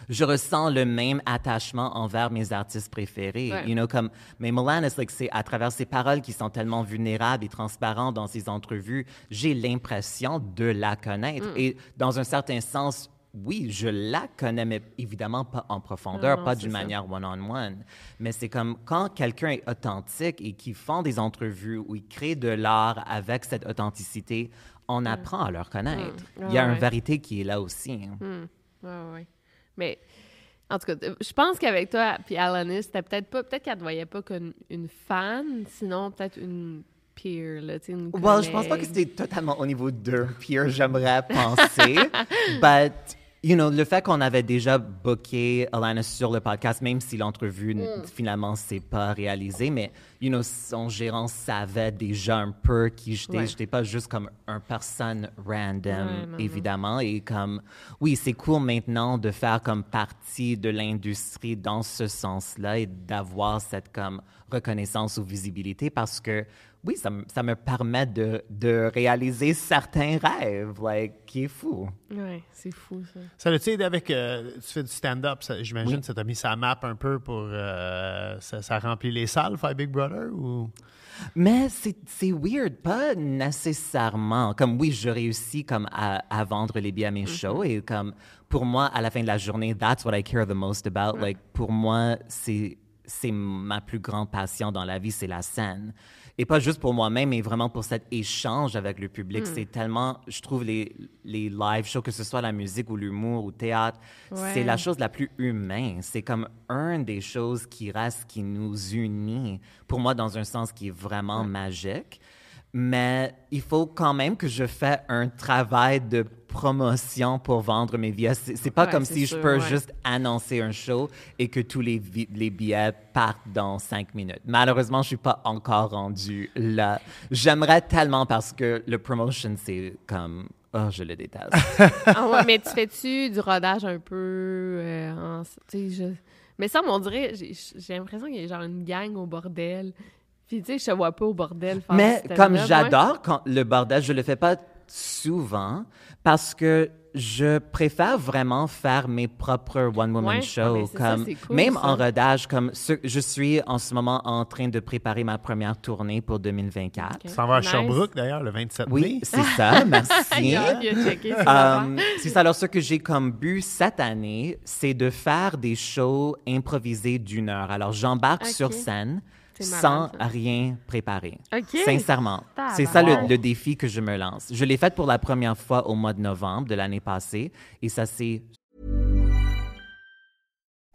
Je ressens le même attachement envers mes artistes préférés. Ouais. You know, comme, mais Melanis, like, c'est à travers ses paroles qui sont tellement vulnérables et transparentes dans ses entrevues, j'ai l'impression de la connaître. Mm. Et dans un certain sens, oui, je la connais, mais évidemment pas en profondeur, non, non, pas d'une ça. Manière one-on-one. Mais c'est comme quand quelqu'un est authentique et qui font des entrevues ou ils créent de l'art avec cette authenticité, on mm. Apprend à leur connaître. Mm. Oh, il y a ouais. Une vérité qui est là aussi. Mm. Oh, ouais. Mais En tout cas, je pense qu'avec toi puis Alanis, c'était peut-être pas... Peut-être qu'elle ne voyait pas comme une fan, sinon peut-être une peer, là, tu sais, une collègue. Well, je pense pas que c'était totalement au niveau d'un peer, j'aimerais penser. But... You know, le fait qu'on avait déjà booké Alanis sur le podcast, même si l'entrevue, mm. finalement, s'est pas réalisée, mais, you know, son gérant savait déjà un peu qui j'étais. Ouais. J'étais pas juste comme une personne random, ouais, évidemment. Et comme, oui, c'est cool maintenant de faire comme partie de l'industrie dans ce sens-là et d'avoir cette comme reconnaissance ou visibilité parce que, oui, ça, m- ça me permet de, de réaliser certains rêves, like, qui est fou. Oui, c'est fou, ça. Ça l'a-tu aidé avec... Euh, tu fais du stand-up, ça, j'imagine, oui. Ça t'a mis sa map un peu pour... Euh, ça, ça remplit les salles, faire Big Brother, ou... Mais c'est, c'est weird, pas nécessairement. Comme, oui, je réussis comme, à, à vendre les billets à mes shows, mm-hmm. et comme, pour moi, à la fin de la journée, that's what I care the most about. Mm-hmm. Like, pour moi, c'est... c'est ma plus grande passion dans la vie, c'est la scène. Et pas juste pour moi-même, mais vraiment pour cet échange avec le public. Mm. C'est tellement, je trouve, les, les live shows, que ce soit la musique ou l'humour ou théâtre, ouais. c'est la chose la plus humaine. C'est comme une des choses qui reste, qui nous unit, pour moi, dans un sens qui est vraiment mm. magique. Mais il faut quand même que je fasse un travail de promotion pour vendre mes billets. C'est, c'est pas ouais, comme c'est si sûr, je peux ouais. juste annoncer un show et que tous les, vi- les billets partent dans cinq minutes. Malheureusement, je suis pas encore rendue là. J'aimerais tellement parce que le promotion, c'est comme... Oh, je le déteste. Ah ouais, mais tu fais-tu du rodage un peu? Euh, en, tu sais, je... Mais ça, on dirait... J'ai, j'ai l'impression qu'il y a genre une gang au bordel. Puis tu sais, je te vois pas au bordel. Mais comme j'adore quand le bordel, je le fais pas souvent parce que je préfère vraiment faire mes propres one-woman ouais, shows. Comme, ça, cool, même ça. En rodage, comme ce, je suis en ce moment en train de préparer ma première tournée pour deux mille vingt-quatre. Okay. Ça va à nice. Sherbrooke, d'ailleurs, le vingt-sept oui, mai. Oui, c'est ça, merci. um, c'est ça. Alors, ce que j'ai comme but cette année, c'est de faire des shows improvisés d'une heure. Alors, j'embarque okay. sur scène. Sans rien préparer. Okay. Sincèrement. Ah, c'est bah, ça wow. le, le défi que je me lance. Je l'ai fait pour la première fois au mois de novembre de l'année passée et ça s'est...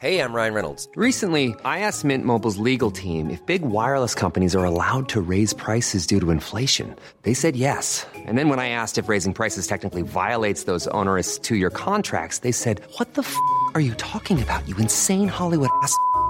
Hey, I'm Ryan Reynolds. Recently, I asked Mint Mobile's legal team if big wireless companies are allowed to raise prices due to inflation. They said yes. And then when I asked if raising prices technically violates those onerous two-year contracts, they said, what the f*** are you talking about, you insane Hollywood ass f-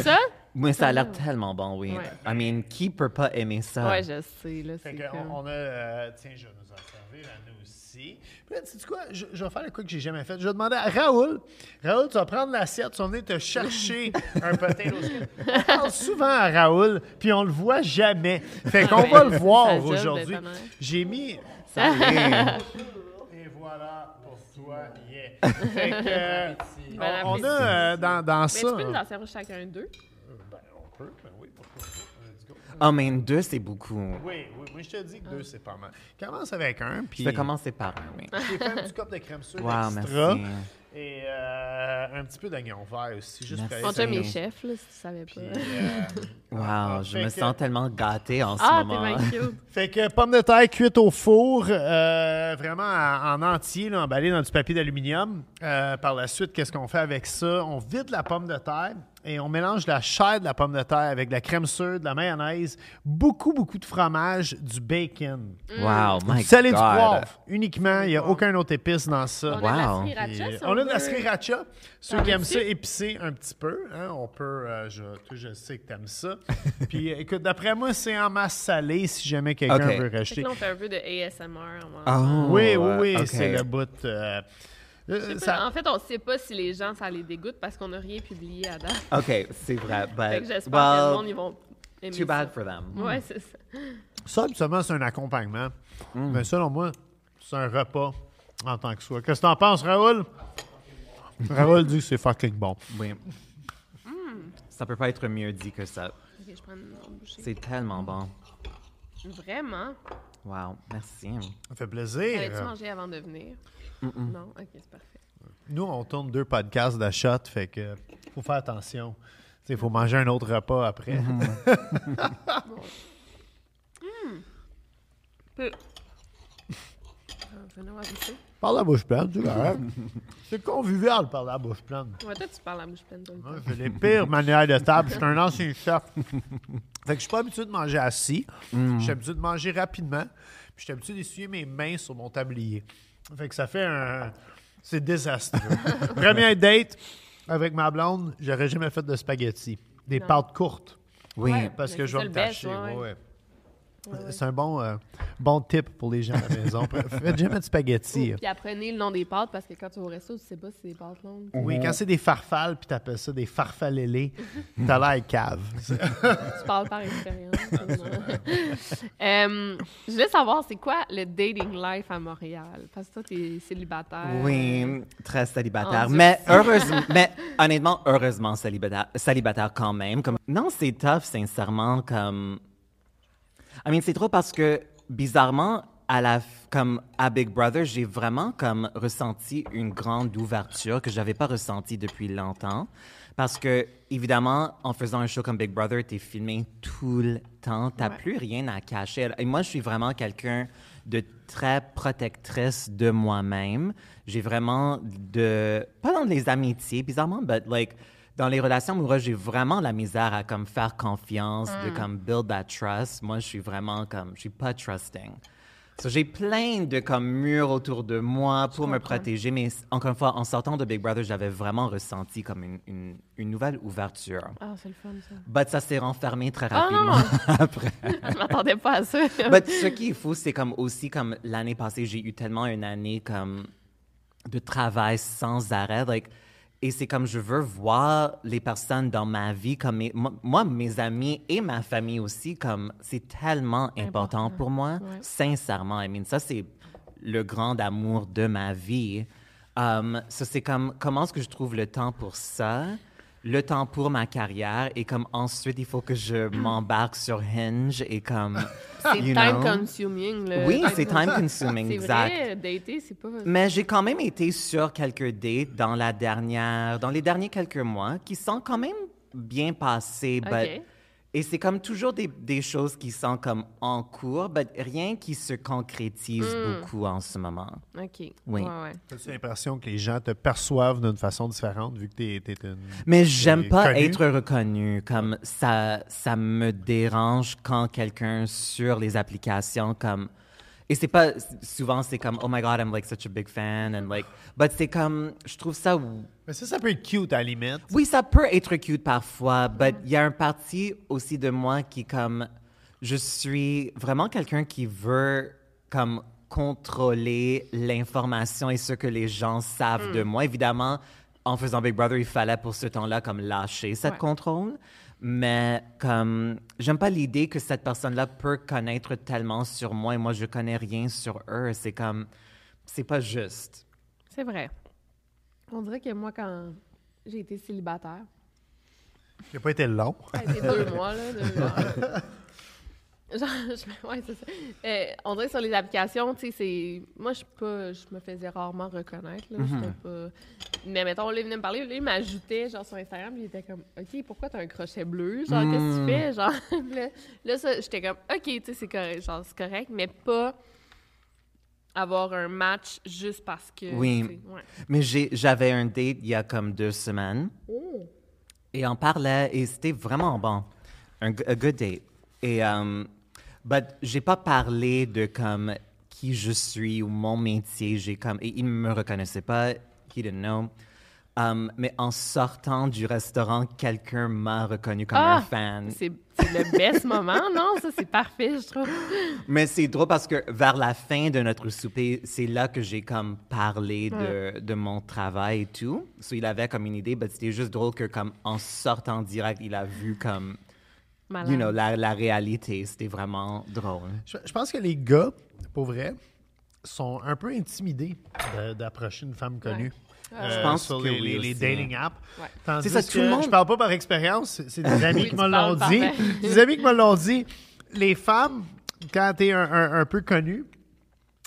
Ça? Mais ça a l'air tellement bon, oui. Ouais. I mean, qui peut pas aimer ça? Ouais, je sais. Là, c'est fait comme... on a... Euh, tiens, je vais nous en servir à nous aussi. Puis là, tu sais quoi? Je, je vais faire le coup que j'ai jamais fait. Je vais demander à Raoul. Raoul, tu vas prendre l'assiette. Tu vas venir te chercher un potato skin. On parle souvent à Raoul, puis on le voit jamais. Fait qu'on ouais, va le voir aujourd'hui. J'ai mis... Ça et voilà... Yeah. Fait que, euh, ben, on, on a euh, dans, dans mais ça... Mais tu peux nous en servir chacun deux? Euh, ben, on peut, ben oui. Ah, oh, mais deux, c'est beaucoup. Oui, oui, moi je te dis que ah. deux, c'est pas mal. Commence avec un, puis... Je vais commencer par un, oui. J'ai fait un petit cop de crème sur wow, extra. Merci. Et euh, un petit peu d'oignon vert aussi, juste merci. Pour aller. On mes chefs, là, si tu savais pas. Puis, euh, wow, ah, je me que... sens tellement gâtée en ah, ce moment. Ah, t'es bien cute. Fait que pommes de terre cuites au four, euh, vraiment en entier, là, emballées dans du papier d'aluminium. Euh, par la suite, qu'est-ce qu'on fait avec ça? On vide la pomme de terre et on mélange la chair de la pomme de terre avec de la crème sure, de la mayonnaise, beaucoup, beaucoup de fromage, du bacon. Mm. Wow, my God. Du salé, du poivre, uniquement. Il n'y a aucun autre épice dans ça. On wow. a de la sriracha. Ceux qui aiment ça épicé un petit peu, hein, on peut, euh, je, je sais que t'aimes ça. Puis écoute, d'après moi, c'est en masse salée si jamais quelqu'un okay. veut racheter. Là, on fait un peu de A S M R. Oh, oui, oui, oui, okay. c'est le bout... Euh, Euh, ça... En fait, on ne sait pas si les gens, ça les dégoûte parce qu'on n'a rien publié à date. OK, c'est vrai. But... Fait que j'espère well, que le monde, ils vont aimer too bad ça. For them. Ouais, c'est ça. Ça, absolument, c'est un accompagnement. Mm. Mais selon moi, c'est un repas en tant que soi. Qu'est-ce que t'en penses, Raoul? Raoul dit que c'est fucking bon. Oui. Mm. Ça peut pas être mieux dit que ça. OK, je prends une bouchée. C'est tellement bon. Vraiment? Wow, merci. Ça fait plaisir. Avais-tu mangé avant de venir? Mm-mm. Non? OK, c'est parfait. Nous, on tourne deux podcasts de shot, fait que faut faire attention. Il faut manger un autre repas après. Mm-hmm. mm. Par la bouche pleine, tu vois. C'est convivial par la bouche pleine. Ouais, toi, tu parles la bouche pleine. Ouais, c'est les pires manières de table. Je suis un ancien chef. Fait que je suis pas habitué de manger assis. Mm. Je suis habitué de manger rapidement. Puis je suis habitué d'essuyer mes mains sur mon tablier. Fait que ça fait un... C'est désastreux. Première date avec ma blonde, j'aurais jamais fait de spaghettis. Des non. pâtes courtes. Oui. Ouais, parce que je vais me tâcher. Ouais, ouais. Ouais, ouais. C'est un bon, euh, bon tip pour les gens à la maison. Faites jamais de spaghettis. Puis apprenez le nom des pâtes parce que quand tu vas au resto, tu sais pas si c'est des pâtes longues. Oui, quand c'est des farfales, puis tu appelles ça des farfalélés, t'as l'air cave. Tu parles par expérience. euh, je voulais savoir, c'est quoi le dating life à Montréal? Parce que toi, t'es célibataire. Oui, très célibataire. Mais heureusement, mais honnêtement, heureusement célibataire, célibataire quand même. Comme... Non, c'est tough, sincèrement, comme... I mean, c'est trop parce que, bizarrement, à la comme à Big Brother, j'ai vraiment comme ressenti une grande ouverture que j'avais pas ressentie depuis longtemps. Parce que, évidemment, en faisant un show comme Big Brother, t'es filmé tout le temps. T'as ouais. plus rien à cacher. Et moi, je suis vraiment quelqu'un de très protectrice de moi-même. J'ai vraiment de... Pas dans les amitiés, bizarrement, mais like, dans les relations amoureuses, j'ai vraiment la misère à comme, faire confiance, mm. de comme, build that trust. Moi, je suis vraiment comme... Je suis pas trusting. So, j'ai plein de comme, murs autour de moi pour me protéger, mais encore une fois, en sortant de Big Brother, j'avais vraiment ressenti comme une, une, une nouvelle ouverture. Ah, oh, c'est le fun, ça. But ça s'est renfermé très rapidement oh, après. Je m'attendais pas à ça. But ce qui est fou, c'est comme aussi comme l'année passée, j'ai eu tellement une année comme de travail sans arrêt. Like, et c'est comme je veux voir les personnes dans ma vie, comme mes, moi, mes amis et ma famille aussi, comme c'est tellement important, important pour moi, ouais. sincèrement. I mean, ça, c'est le grand amour de ma vie. Um, ça, c'est comme comment est-ce que je trouve le temps pour ça, le temps pour ma carrière, et comme ensuite, il faut que je m'embarque sur Hinge et comme. C'est you time know. Consuming. Le oui, time c'est time consuming, exact. C'est vrai, dater, c'est pas... Mais j'ai quand même été sur quelques dates dans, la dernière, dans les derniers quelques mois qui sont quand même bien passés. Okay. But, et c'est comme toujours des, des choses qui sont comme en cours, mais rien qui se concrétise mm. beaucoup en ce moment. OK. Oui. As-tu l'impression que les gens te perçoivent d'une façon différente vu que t'es, t'es une... Mais j'aime t'es pas connue? Être reconnue. Comme ça, ça me dérange quand quelqu'un sur les applications comme... Et c'est pas... Souvent, c'est comme « Oh my God, I'm like such a big fan » and like... But c'est comme... Je trouve ça... Mais ça, ça peut être cute à la limite. Oui, ça peut être cute parfois, but il y a un parti aussi de moi qui comme... Je suis vraiment quelqu'un qui veut comme contrôler l'information et ce que les gens savent mm. de moi. Évidemment, en faisant Big Brother, il fallait pour ce temps-là comme lâcher cette ouais. contrôle. Mais comme j'aime pas l'idée que cette personne-là peut connaître tellement sur moi et moi je connais rien sur eux. C'est comme c'est pas juste. C'est vrai. On dirait que moi quand j'ai été célibataire, j'ai pas été long. Ça a été deux mois là. Deux mois. Genre, je, ouais, c'est ça. Euh, on dirait que sur les applications, tu sais, c'est... Moi, je suis pas... Je me faisais rarement reconnaître, là. Mm-hmm. Pas... Mais mettons, là, il venait me parler, là, il m'ajoutait, genre, sur Instagram, puis il était comme, OK, pourquoi t'as un crochet bleu? Genre, mm. qu'est-ce que tu fais? Genre, là, là ça, j'étais comme, OK, tu sais, c'est correct, genre, c'est correct, mais pas avoir un match juste parce que... Oui, ouais. mais j'ai, j'avais un date il y a comme deux semaines, oh. et on parlait, et c'était vraiment bon. Un a good date. Et... Um, But j'ai pas parlé de comme qui je suis ou mon métier. J'ai comme et il me reconnaissait pas. He didn't know. Um, mais en sortant du restaurant, quelqu'un m'a reconnu comme ah, un fan. C'est, c'est le best moment, non? Ça, c'est parfait, je trouve. Mais c'est drôle parce que vers la fin de notre souper, c'est là que j'ai comme parlé ouais. de, de mon travail et tout. So, il avait comme une idée, mais c'était juste drôle que comme en sortant direct, il a vu comme... Malade. You know, la, la réalité, c'était vraiment drôle. Je, je pense que les gars, pour vrai, sont un peu intimidés de, d'approcher une femme connue. Ouais. Euh, je pense sur que les, oui, les, les dating apps. Ouais. Tandis c'est ça, tout que le monde... je parle pas par expérience, c'est, c'est des amis oui, qui me l'ont dit. Des amis qui me l'ont dit. Les femmes, quand t'es un, un, un peu connue,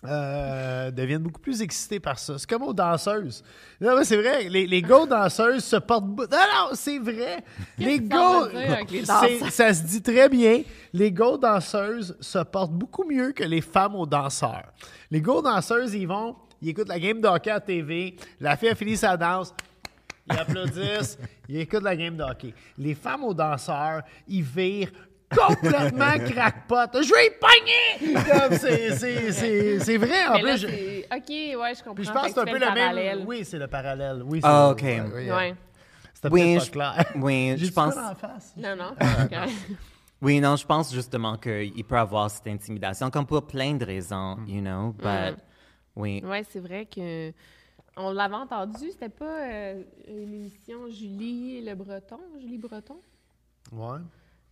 Euh, deviennent beaucoup plus excités par ça. C'est comme aux danseuses. Non, mais c'est vrai, les, les go danseuses se portent... Non, non, c'est vrai. Les go... Les c'est, ça se dit très bien. Les go danseuses se portent beaucoup mieux que les femmes aux danseurs. Les go danseuses, ils vont, ils écoutent la game de hockey à la T V, la fille a fini sa danse, ils applaudissent, ils écoutent la game de hockey. Les femmes aux danseurs, ils virent complètement crackpot. Je vais y pogner! Comme c'est, c'est, c'est, c'est vrai, en mais plus. Là, c'est... OK, ouais, je comprends. Puis je pense que c'est un peu le même. Oui, c'est le parallèle. Oui, c'est ah, oh, OK. Le... Oui, ouais. C'était oui, peut-être je... pas clair. Oui, j'ai je pense. En face. Non, non. Okay. Oui, non, je pense justement qu'il peut avoir cette intimidation, comme pour plein de raisons, mm. you know, but mm. oui. Oui, c'est vrai que. On l'avait entendu, c'était pas euh, une émission Julie Le Breton, Julie Breton? Ouais.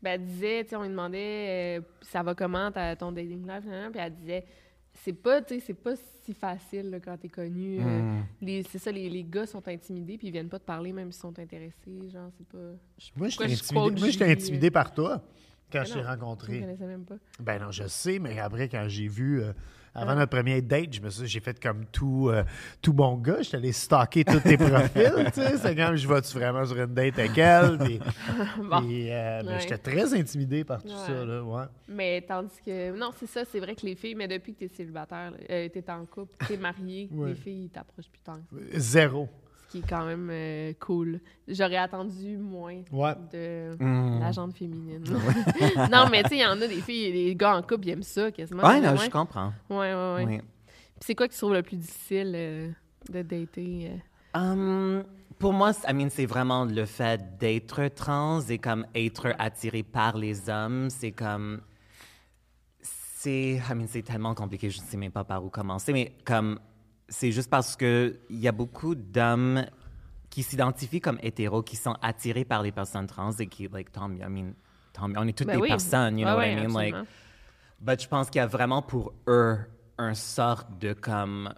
Ben, elle disait, tu sais, on lui demandait euh, ça va comment ton dating life, hein? Puis elle disait c'est pas, tu sais, c'est pas si facile là, quand t'es connu. Euh, mm. les, c'est ça, les, les gars sont intimidés puis ils viennent pas te parler même s'ils sont intéressés, genre c'est pas. Moi j'étais intimidé. Moi j'étais intimidé par toi quand ben je t'ai rencontré. Je ne connaissais même pas. Ben non, je sais, mais après quand j'ai vu euh, Avant notre première date, je me suis, j'ai fait comme tout, euh, tout bon gars. Je suis allé stocker tous tes profils. C'est comme, je vais-tu vraiment sur une date avec elle? Puis, bon. puis, euh, ouais. J'étais très intimidée par tout ouais. ça. Là, ouais. Mais tandis que... Non, c'est ça. C'est vrai que les filles... Mais depuis que t'es célibataire, euh, t'es en couple, t'es mariée, ouais. les filles, ils t'approchent plus tant. Zéro. Ce qui est quand même euh, cool. J'aurais attendu moins ouais. de mmh. la gente féminine. Non, mais tu sais, il y en a des filles, les gars en couple, ils aiment ça quasiment. Ouais, là, je comprends. Ouais, ouais, ouais. Oui. Puis c'est quoi que tu trouves le plus difficile euh, de dater? Euh? Um, pour moi, I mean, c'est vraiment le fait d'être trans et comme être attiré par les hommes. C'est comme... C'est, I mean, c'est tellement compliqué, je ne sais même pas par où commencer, mais comme... C'est juste parce qu'il y a beaucoup d'hommes qui s'identifient comme hétéros, qui sont attirés par les personnes trans et qui, like, tant mieux, I mean, tant mieux. On est toutes ben des oui. personnes, you know ouais, what I mean? Like, but je pense qu'il y a vraiment pour eux une sorte de, comme,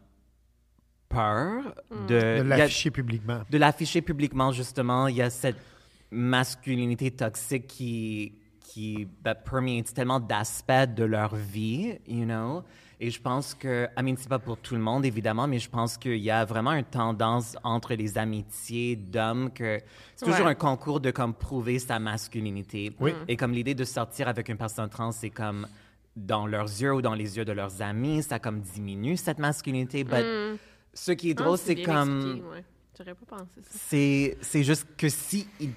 peur. Mm. De, de l'afficher a, publiquement. De l'afficher publiquement, justement. Il y a cette masculinité toxique qui, qui bah, permeate tellement d'aspects de leur vie, you know? Et je pense que, I mean, c'est pas pour tout le monde, évidemment, mais je pense qu'il y a vraiment une tendance entre les amitiés d'hommes que c'est toujours ouais. un concours de, comme, prouver sa masculinité. Oui. Et comme l'idée de sortir avec une personne trans, c'est comme, dans leurs yeux ou dans les yeux de leurs amis, ça, comme, diminue cette masculinité. But mm. ce qui est drôle, non, c'est, c'est comme... Expliqué, ouais. J'aurais pas pensé ça. C'est, c'est juste que si ils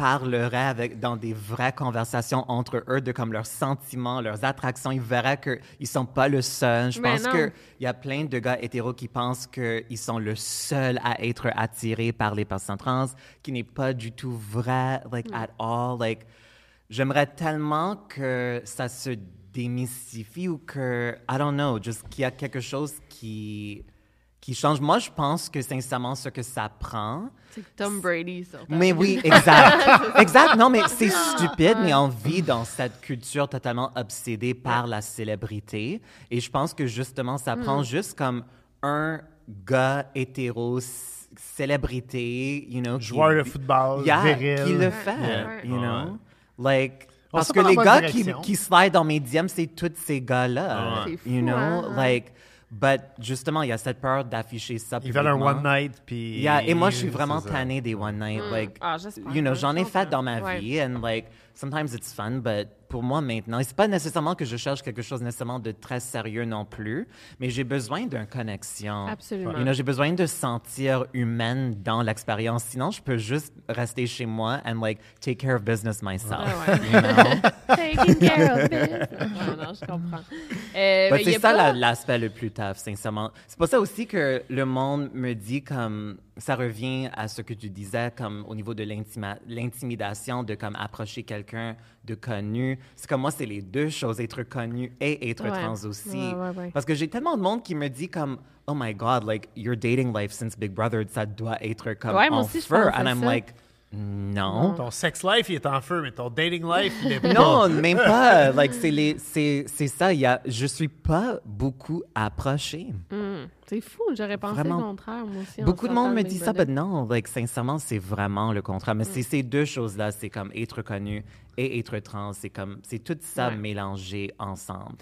parleraient avec, dans des vraies conversations entre eux de comme leurs sentiments, leurs attractions, ils verraient qu'ils ne sont pas le seul. Je mais pense qu'il y a plein de gars hétéros qui pensent qu'ils sont le seul à être attirés par les personnes trans, qui n'est pas du tout vrai, like, mm. at all. Like, j'aimerais tellement que ça se démystifie ou que, I don't know, juste qu'il y a quelque chose qui... qui change. Moi, je pense que, sincèrement, ce que ça prend... C'est Tom Brady, ça. Mais oui, exact. Exact. Non, mais c'est stupide, mais on vit dans cette culture totalement obsédée par la célébrité. Et je pense que, justement, ça mm. prend juste comme un gars hétéro, c- célébrité, you know... Joueur qui, de football, yeah, viril. Qui le fait, yeah. you know? Like... On parce que les gars qui, qui slide dans mes D Ms, c'est tous ces gars-là, ouais. you know? Hein. Like... But justement, il y a cette peur d'afficher ça publiquement. Ils veulent un one night, puis... Yeah, et moi, je suis vraiment tannée des one night. Mm. Like, ah, you know, j'en ai fait dans ma ouais. vie, and like, sometimes it's fun, but pour moi, maintenant, c'est pas nécessairement que je cherche quelque chose nécessairement de très sérieux non plus, mais j'ai besoin d'une connexion. Absolument. You know, j'ai besoin de sentir humaine dans l'expérience, sinon je peux juste rester chez moi and, like, take care of business myself. Oh, ouais. You know? Taking care of business. Non, non, je comprends. Euh, mais c'est ça pas... la, l'aspect le plus tough, sincèrement. C'est pour ça aussi que le monde me dit comme... Ça revient à ce que tu disais comme au niveau de l'intima- l'intimidation, de comme approcher quelqu'un de connu. C'est comme moi, c'est les deux choses, être connu et être ouais. trans aussi. Ouais, ouais, ouais. Parce que j'ai tellement de monde qui me dit comme, oh my God, like your dating life since Big Brother, ça doit être comme ouais, en aussi, feu. And I'm ça. Like, non. Ton sex life, il est en feu, mais ton dating life, il est pas. Non, même pas. Like, c'est, les, c'est, c'est ça. Y a, je suis pas beaucoup approchée. Mm. C'est fou, j'aurais pensé vraiment, le contraire, moi aussi. Beaucoup de monde me dit ça, mais non. Like, sincèrement, c'est vraiment le contraire. Mais mm. c'est ces deux choses-là. C'est comme être connu et être trans. C'est, comme, c'est tout ça ouais. mélangé ensemble.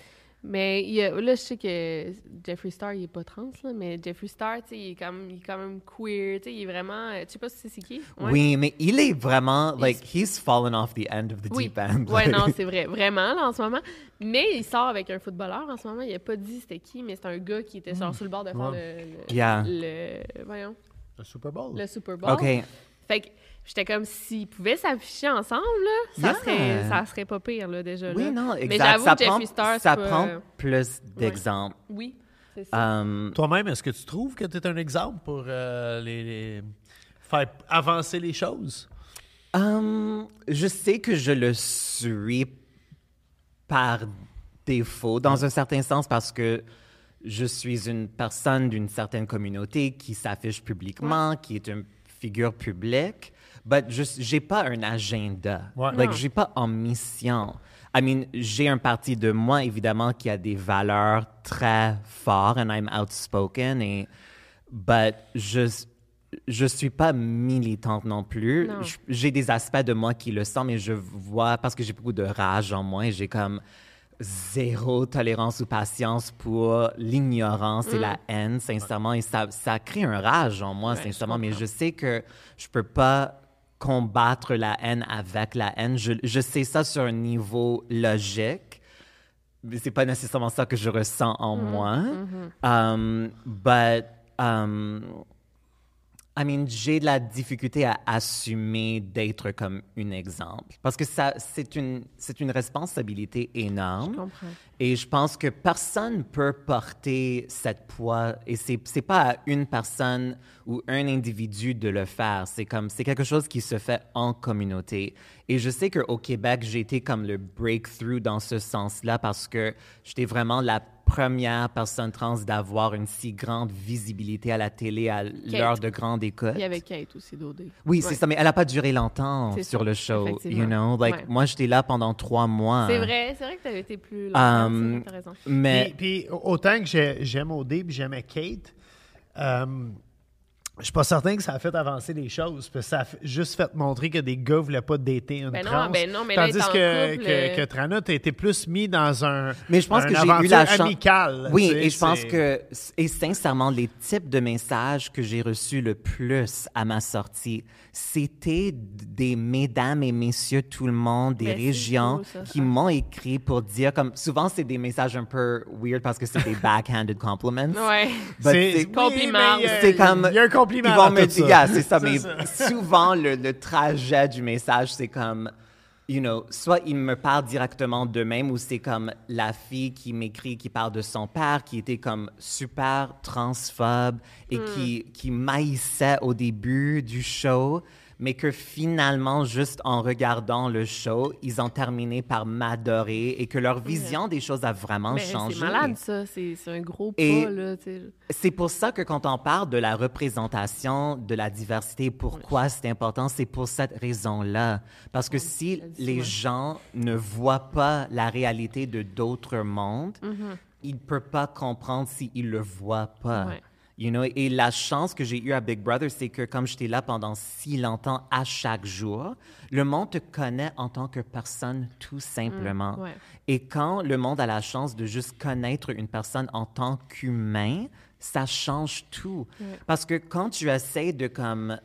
Mais il y a, là, je sais que Jeffree Star, il n'est pas trans, là, mais Jeffree Star, tu sais, il est quand même, il est quand même queer, tu sais, il est vraiment... Tu sais pas si c'est qui? Ouais. Oui, mais il est vraiment, like, il... he's fallen off the end of the oui. deep end. Oui, non, c'est vrai, vraiment, là, en ce moment. Mais il sort avec un footballeur, en ce moment, il n'a pas dit c'était qui, mais c'est un gars qui était mm. sur le bord de faire ouais. le... le, yeah. le voyons. Le Super Bowl. Le Super Bowl. OK. Fait que... J'étais comme, s'ils pouvaient s'afficher ensemble, là, ça, yeah. serait, ça serait pas pire, là, déjà. Oui, là. Non, exact. Mais j'avoue ça que Jeffree Star, ça pas... prend plus d'exemples. Oui, oui c'est ça. Um, Toi-même, est-ce que tu trouves que tu es un exemple pour euh, les, les... faire avancer les choses? Um, je sais que je le suis par défaut, dans un certain sens, parce que je suis une personne d'une certaine communauté qui s'affiche publiquement, ouais. qui est une figure publique. But je j'ai pas un agenda. Ouais. Like, j'ai pas en mission. I mean, j'ai un parti de moi, évidemment, qui a des valeurs très fortes, and I'm outspoken, et... But je, je suis pas militante non plus. Non. J'ai des aspects de moi qui le sont, mais je vois... Parce que j'ai beaucoup de rage en moi, et j'ai comme... zéro tolérance ou patience pour l'ignorance mmh. et la haine, sincèrement. Et ça, ça crée un rage en moi, ouais, sincèrement. Je mais je sais que je peux pas combattre la haine avec la haine. Je, je sais ça sur un niveau logique. Mais c'est pas nécessairement ça que je ressens en mmh. moi. Mmh. Um, but... Um, I mean, j'ai de la difficulté à assumer d'être comme un exemple. Parce que ça, c'est une, c'est une responsabilité énorme. Je comprends. Et je pense que personne ne peut porter cette poids. Et c'est, c'est pas à une personne ou un individu de le faire. C'est comme, c'est quelque chose qui se fait en communauté. Et je sais qu'au Québec, j'ai été comme le breakthrough dans ce sens-là parce que j'étais vraiment la première personne trans d'avoir une si grande visibilité à la télé à Kate. L'heure de grande écoute. Il y avait Kate aussi d'O D. Oui, ouais. C'est ça, mais elle n'a pas duré longtemps c'est sur ça, le show, you know? Like, ouais. Moi, j'étais là pendant trois mois. C'est vrai, c'est vrai que tu avais été plus longtemps, um, t'as raison. Mais... Puis, puis autant que j'ai, j'aime O D et j'aimais Kate, um, je suis pas certain que ça a fait avancer les choses, parce que ça a fait, juste fait montrer que des gars voulaient pas dater une ben trans. Non, ben non, mais tandis là, que, couple, que, que Trana, t'as été plus mis dans un mais je pense un que j'ai eu la chance amicale. Oui, tu sais, et je c'est... pense que, et sincèrement, les types de messages que j'ai reçus le plus à ma sortie, c'était des mesdames et messieurs tout le monde, des mais régions cool, ça, qui ça. M'ont écrit pour dire comme, souvent c'est des messages un peu weird parce que c'est des backhanded compliments. Ouais. C'est, c'est compliment. Oui, c'est comme, ils vont me dire, yeah, c'est ça, c'est mais ça. Souvent, le, le trajet du message, c'est comme, you know, soit ils me parlent directement d'eux-mêmes ou c'est comme la fille qui m'écrit, qui parle de son père, qui était comme super transphobe et mm. qui, qui maïssait au début du show, mais que finalement, juste en regardant le show, ils ont terminé par m'adorer et que leur vision ouais. des choses a vraiment mais changé. C'est malade, ça. C'est, c'est un gros pas, et là. T'sais. C'est pour ça que quand on parle de la représentation, de la diversité, pourquoi ouais. c'est important, c'est pour cette raison-là. Parce que ouais, si les ouais. gens ne voient pas la réalité de d'autres mondes, mm-hmm. ils ne peuvent pas comprendre s'ils ne le voient pas. Ouais. You know, et la chance que j'ai eue à Big Brother, c'est que comme j'étais là pendant si longtemps à chaque jour, le monde te connaît en tant que personne tout simplement. Mmh, ouais. Et quand le monde a la chance de juste connaître une personne en tant qu'humain, ça change tout. Mmh. Parce que quand tu essaies de comme,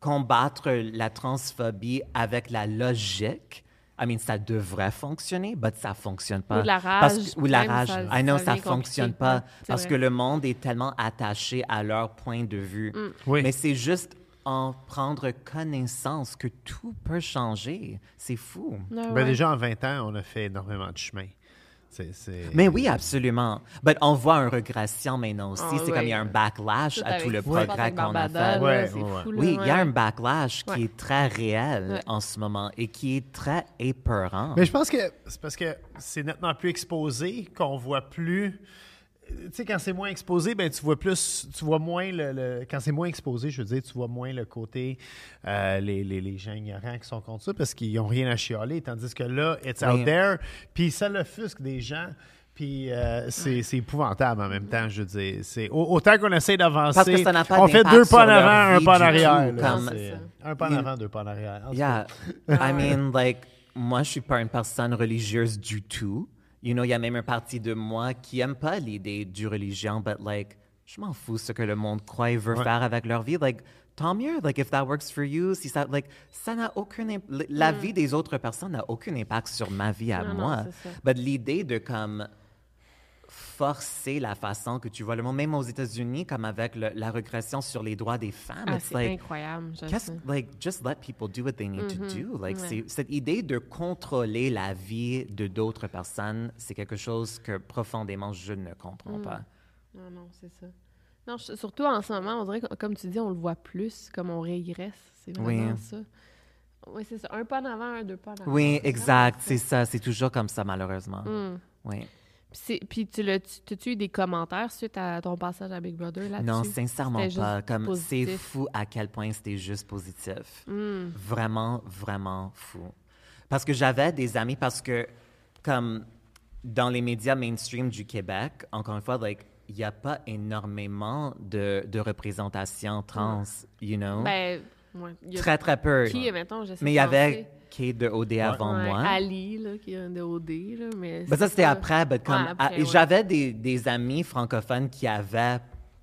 combattre la transphobie avec la logique, I mean, ça devrait fonctionner, mais ça ne fonctionne pas. Ou la rage. Parce que, ou la rage. Ça, ah non, ça ne fonctionne pas. C'est parce vrai. Que le monde est tellement attaché à leur point de vue. Mm. Oui. Mais c'est juste en prendre connaissance que tout peut changer. C'est fou. Ah, ouais. Ben, déjà, en vingt ans, on a fait énormément de chemin. C'est, c'est... Mais oui, absolument. Mais on voit une régression maintenant aussi. Oh, c'est oui. comme il y a un backlash tout à tout le progrès qu'on a fait. Ouais, c'est ouais. Fou, là, oui, il ouais. y a un backlash ouais. qui est très réel ouais. en ce moment et qui est très épeurant. Mais je pense que c'est parce que c'est nettement plus exposé qu'on voit plus... Tu sais, quand c'est moins exposé, ben tu vois plus, tu vois moins le, le... Quand c'est moins exposé, je veux dire, tu vois moins le côté, euh, les, les, les gens ignorants qui sont contre ça parce qu'ils n'ont rien à chialer, tandis que là, it's out oui. there, puis ça l'offusque des gens, puis euh, c'est, c'est épouvantable en même temps, je veux dire. C'est, autant qu'on essaie d'avancer, on fait deux pas en avant, un pas en arrière. Tout, là, comme un pas en avant, deux pas en arrière. En yeah, I mean, like, moi, je suis pas une personne religieuse du tout. You know, il y a même une partie de moi qui aime pas l'idée du religion, but like, je m'en fous ce que le monde croit et veut ouais. faire avec leur vie. Like, tant mieux. Like, if that works for you, si ça, like, ça n'a aucun imp... La mm. vie des autres personnes n'a aucun impact sur ma vie à non, moi. Non, but l'idée de comme forcer la façon que tu vois le monde, même aux États-Unis, comme avec le, la régression sur les droits des femmes, ah, c'est like, incroyable. Like, just let people do what they need mm-hmm. to do. Like, ouais. c'est, cette idée de contrôler la vie de d'autres personnes, c'est quelque chose que profondément je ne comprends mm. pas. Non, non, c'est ça. Non, je, surtout en ce moment, on dirait que, comme tu dis, on le voit plus, comme on régresse. C'est vraiment oui. ça. Oui, c'est ça. Un pas en avant, un deux pas en avant. Oui, exact. C'est ça. C'est toujours comme ça, malheureusement. Mm. Oui. C'est, puis, tu as-tu eu des commentaires suite à ton passage à Big Brother là-dessus? Non, sincèrement pas. Comme, c'est fou à quel point c'était juste positif. Mm. Vraiment, vraiment fou. Parce que j'avais des amis, parce que, comme dans les médias mainstream du Québec, encore une fois, like, il n'y a pas énormément de, de représentation trans, mm. you know? Ben, ouais, y a très, très peu. Qui, mettons, j'essaie de penser. Mais il y avait qui est de O D ouais. avant ouais, moi. Ali, là, qui est un de O D. Là, mais ben ça, c'était ça. Après. But comme, ouais, après à, ouais. J'avais des, des amis francophones qui avaient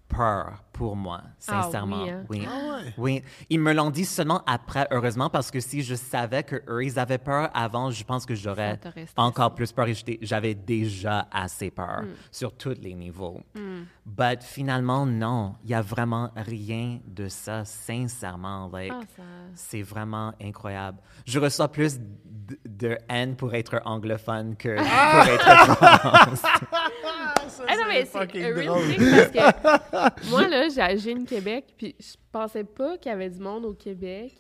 peur pour moi, sincèrement. Ah, oui, hein? oui. Ah, ouais. oui. Ils me l'ont dit seulement après, heureusement, parce que si je savais qu'eux, ils avaient peur avant, je pense que j'aurais encore plus peur. Et j'avais déjà assez peur mm. sur tous les niveaux. Mm. But finalement, non, il n'y a vraiment rien de ça, sincèrement. Like, oh, ça... C'est vraiment incroyable. Je reçois plus d- de haine pour être anglophone que pour être français. Ça, ah non, mais c'est drôle. Parce que moi, là, j'ai agi au Québec, puis je pensais pas qu'il y avait du monde au Québec.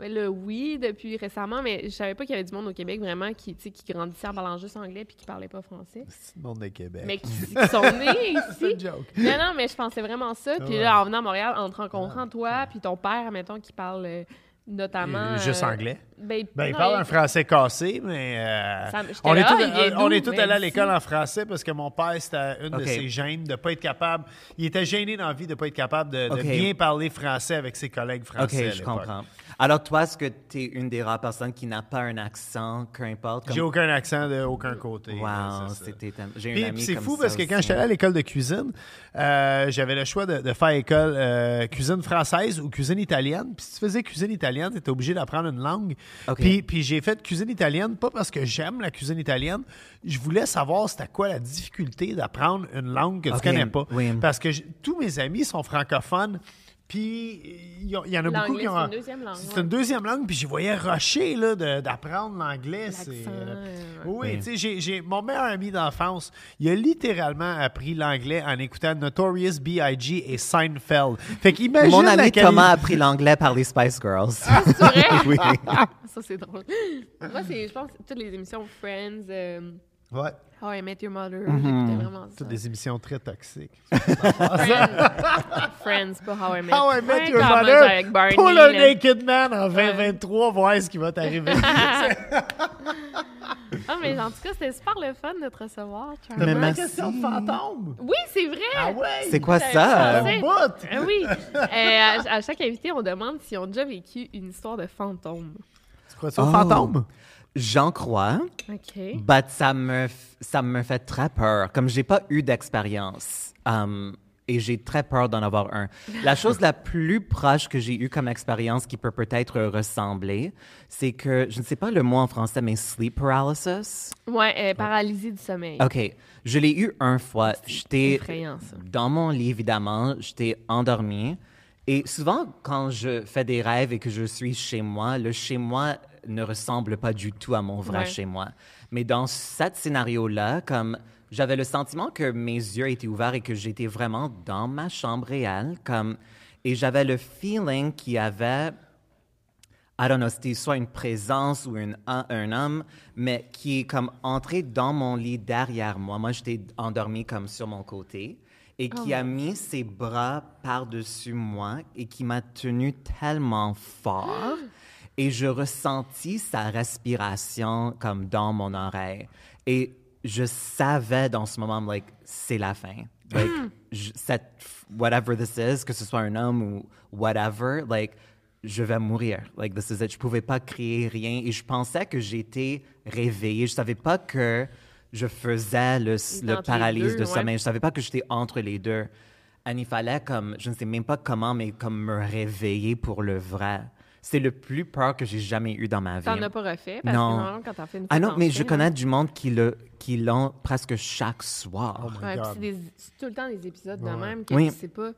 Mais là, oui, depuis récemment, mais je savais pas qu'il y avait du monde au Québec, vraiment, qui, qui grandissait en parlant juste anglais puis qui parlait pas français. C'est le monde de Québec. Mais qui, qui sont nés ici. C'est une joke. Non, non, mais je pensais vraiment ça. Puis ouais. là, en venant à Montréal, en te rencontrant, ouais. toi, puis ton père, mettons, qui parle... Euh, notamment... Juste euh, anglais. Ben, ben il non, parle il... un français cassé, mais... Euh, ça, on est là, tout, on est tous allés à l'école en français parce que mon père, c'était une okay. de ses gênes de ne pas être capable... Il était gêné dans la vie de ne pas être capable de, okay. de bien parler français avec ses collègues français. OK, je comprends. Alors toi, est-ce que tu es une des rares personnes qui n'a pas un accent, qu'importe? Comme... J'ai aucun accent de aucun côté. Wow, là, c'était... J'ai une puis, amie c'est comme fou ça parce que aussi. Quand j'étais allé à l'école de cuisine, euh, j'avais le choix de, de faire école euh, cuisine française ou cuisine italienne. Puis si tu faisais cuisine italienne, tu étais obligé d'apprendre une langue. Okay. Puis, puis j'ai fait cuisine italienne, pas parce que j'aime la cuisine italienne. Je voulais savoir c'était quoi la difficulté d'apprendre une langue que okay. tu ne connais pas. Oui. Parce que je, tous mes amis sont francophones. Puis, il y en a l'anglais, beaucoup qui ont... C'est une deuxième langue. C'est ouais. une deuxième langue, puis je voyais rusher là, de, d'apprendre l'anglais. C'est, euh, oui, oui. tu sais, j'ai, j'ai, mon meilleur ami d'enfance, il a littéralement appris l'anglais en écoutant Notorious B I G et Seinfeld. Fait qu'imagine... Mon ami laquelle... Thomas a appris l'anglais par les Spice Girls. Ah, c'est vrai? oui. Ça, c'est drôle. Moi, c'est, je pense, toutes les émissions Friends... Euh... Ouais. Oh, I Met Your Mother. Mm-hmm. J'écoutais vraiment ça. Toutes des émissions très toxiques. Friends. Friends, pas How I Met, How I Met ouais, Your Mother. Pull a naked man en vingt vingt-trois, voir ce qui va t'arriver. Ah, mais en tout cas, c'était super le fun de te recevoir, Charles. Mais ma question de fantôme. Oui, c'est vrai. Ah ouais. C'est quoi ça? Un bout. Oui. Euh, à, à chaque invité, on demande si on a déjà vécu une histoire de fantôme. C'est quoi ça, oh. fantôme? J'en crois, okay. but ça me, f- ça me fait très peur. Comme j'ai pas eu d'expérience um, et j'ai très peur d'en avoir un. La chose la plus proche que j'ai eue comme expérience qui peut peut-être ressembler, c'est que, je ne sais pas le mot en français, mais sleep paralysis. Ouais, euh, paralysie du sommeil. OK. Je l'ai eu une fois. J'étais dans mon lit, évidemment. J'étais endormie. Et souvent, quand je fais des rêves et que je suis chez moi, le chez moi... ne ressemble pas du tout à mon vrai ouais. chez moi. Mais dans ce scénario-là, comme j'avais le sentiment que mes yeux étaient ouverts et que j'étais vraiment dans ma chambre réelle, comme, et j'avais le feeling qu'il y avait, I don't know, c'était soit une présence ou une, un, un homme, mais qui est comme entré dans mon lit derrière moi. Moi, j'étais endormie comme sur mon côté. Et qui oh. a mis ses bras par-dessus moi et qui m'a tenue tellement fort. Et je ressentis sa respiration comme dans mon oreille. Et je savais dans ce moment, like, c'est la fin. Like, je, cette, whatever this is, que ce soit un homme ou whatever, like, je vais mourir. Like, this is it. Je pouvais pas crier rien. Et je pensais que j'étais réveillée. Je savais pas que je faisais le, le paralyse de ouais. sommeil. Je savais pas que j'étais entre les deux. Et il fallait comme, je ne sais même pas comment, mais comme me réveiller pour le vrai. C'est le plus peur que j'ai jamais eu dans ma vie. T'en as pas refait? Parce non. que normalement, quand t'en fais une fois... Ah non, mais fait, je connais hein. du monde qui, le, qui l'ont presque chaque soir. Oh ouais, c'est, des, c'est tout le temps des épisodes ouais. de même que oui. tu sais pas...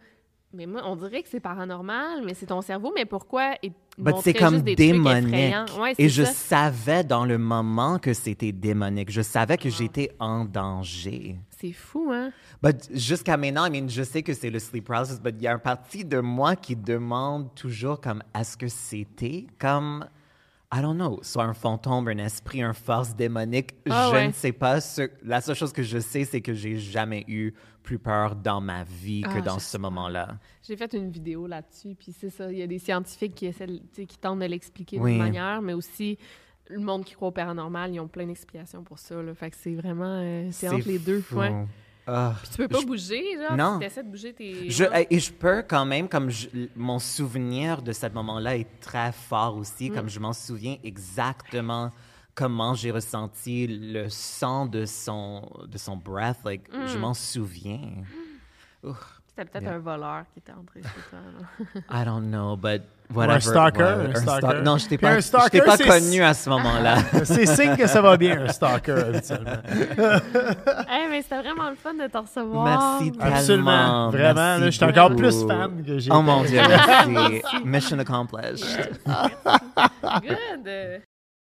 Mais moi, on dirait que c'est paranormal, mais c'est ton cerveau. Mais pourquoi? Et c'est comme des démonique. Ouais, c'est et ça. Je savais dans le moment que c'était démonique. Je savais que wow. j'étais en danger. C'est fou, hein? But jusqu'à maintenant, I mean, je sais que c'est le sleep paralysis, mais il y a une partie de moi qui demande toujours comme, est-ce que c'était comme, I don't know, soit un fantôme, un esprit, une force démonique. Ah, je ouais. ne sais pas. Ce, la seule chose que je sais, c'est que j'ai jamais eu plus peur dans ma vie ah, que dans ce sais. moment-là. J'ai fait une vidéo là-dessus, puis c'est ça, il y a des scientifiques qui essaient, tu sais, qui tentent de l'expliquer oui. d'une manière, mais aussi le monde qui croit au paranormal, ils ont plein d'explications pour ça, là. Fait que c'est vraiment, euh, c'est, c'est entre les deux. Fou. Ouais. Ah, puis tu peux pas je... bouger, genre, non. Si tu essaies de bouger tes... Je, et je peux quand même, comme je, mon souvenir de ce moment-là est très fort aussi, mm. comme je m'en souviens exactement comment j'ai ressenti le sang de son, de son breath, like, mm. je m'en souviens. Mm. Ouf. C'était peut-être yeah. un voleur qui était entré chez toi. I don't know, but whatever. Ou un stalker. Ouais, un stalker. Stalker. Non, je t'ai pas, je t'ai pas connu à ce moment-là. C'est signe que ça va bien, un stalker, habituellement. Hey, mais c'était vraiment le fun de te recevoir. Merci tellement. Absolument. Vraiment, je suis encore plus fan que j'ai. Oh mon Dieu, merci. Mission accomplished. Good.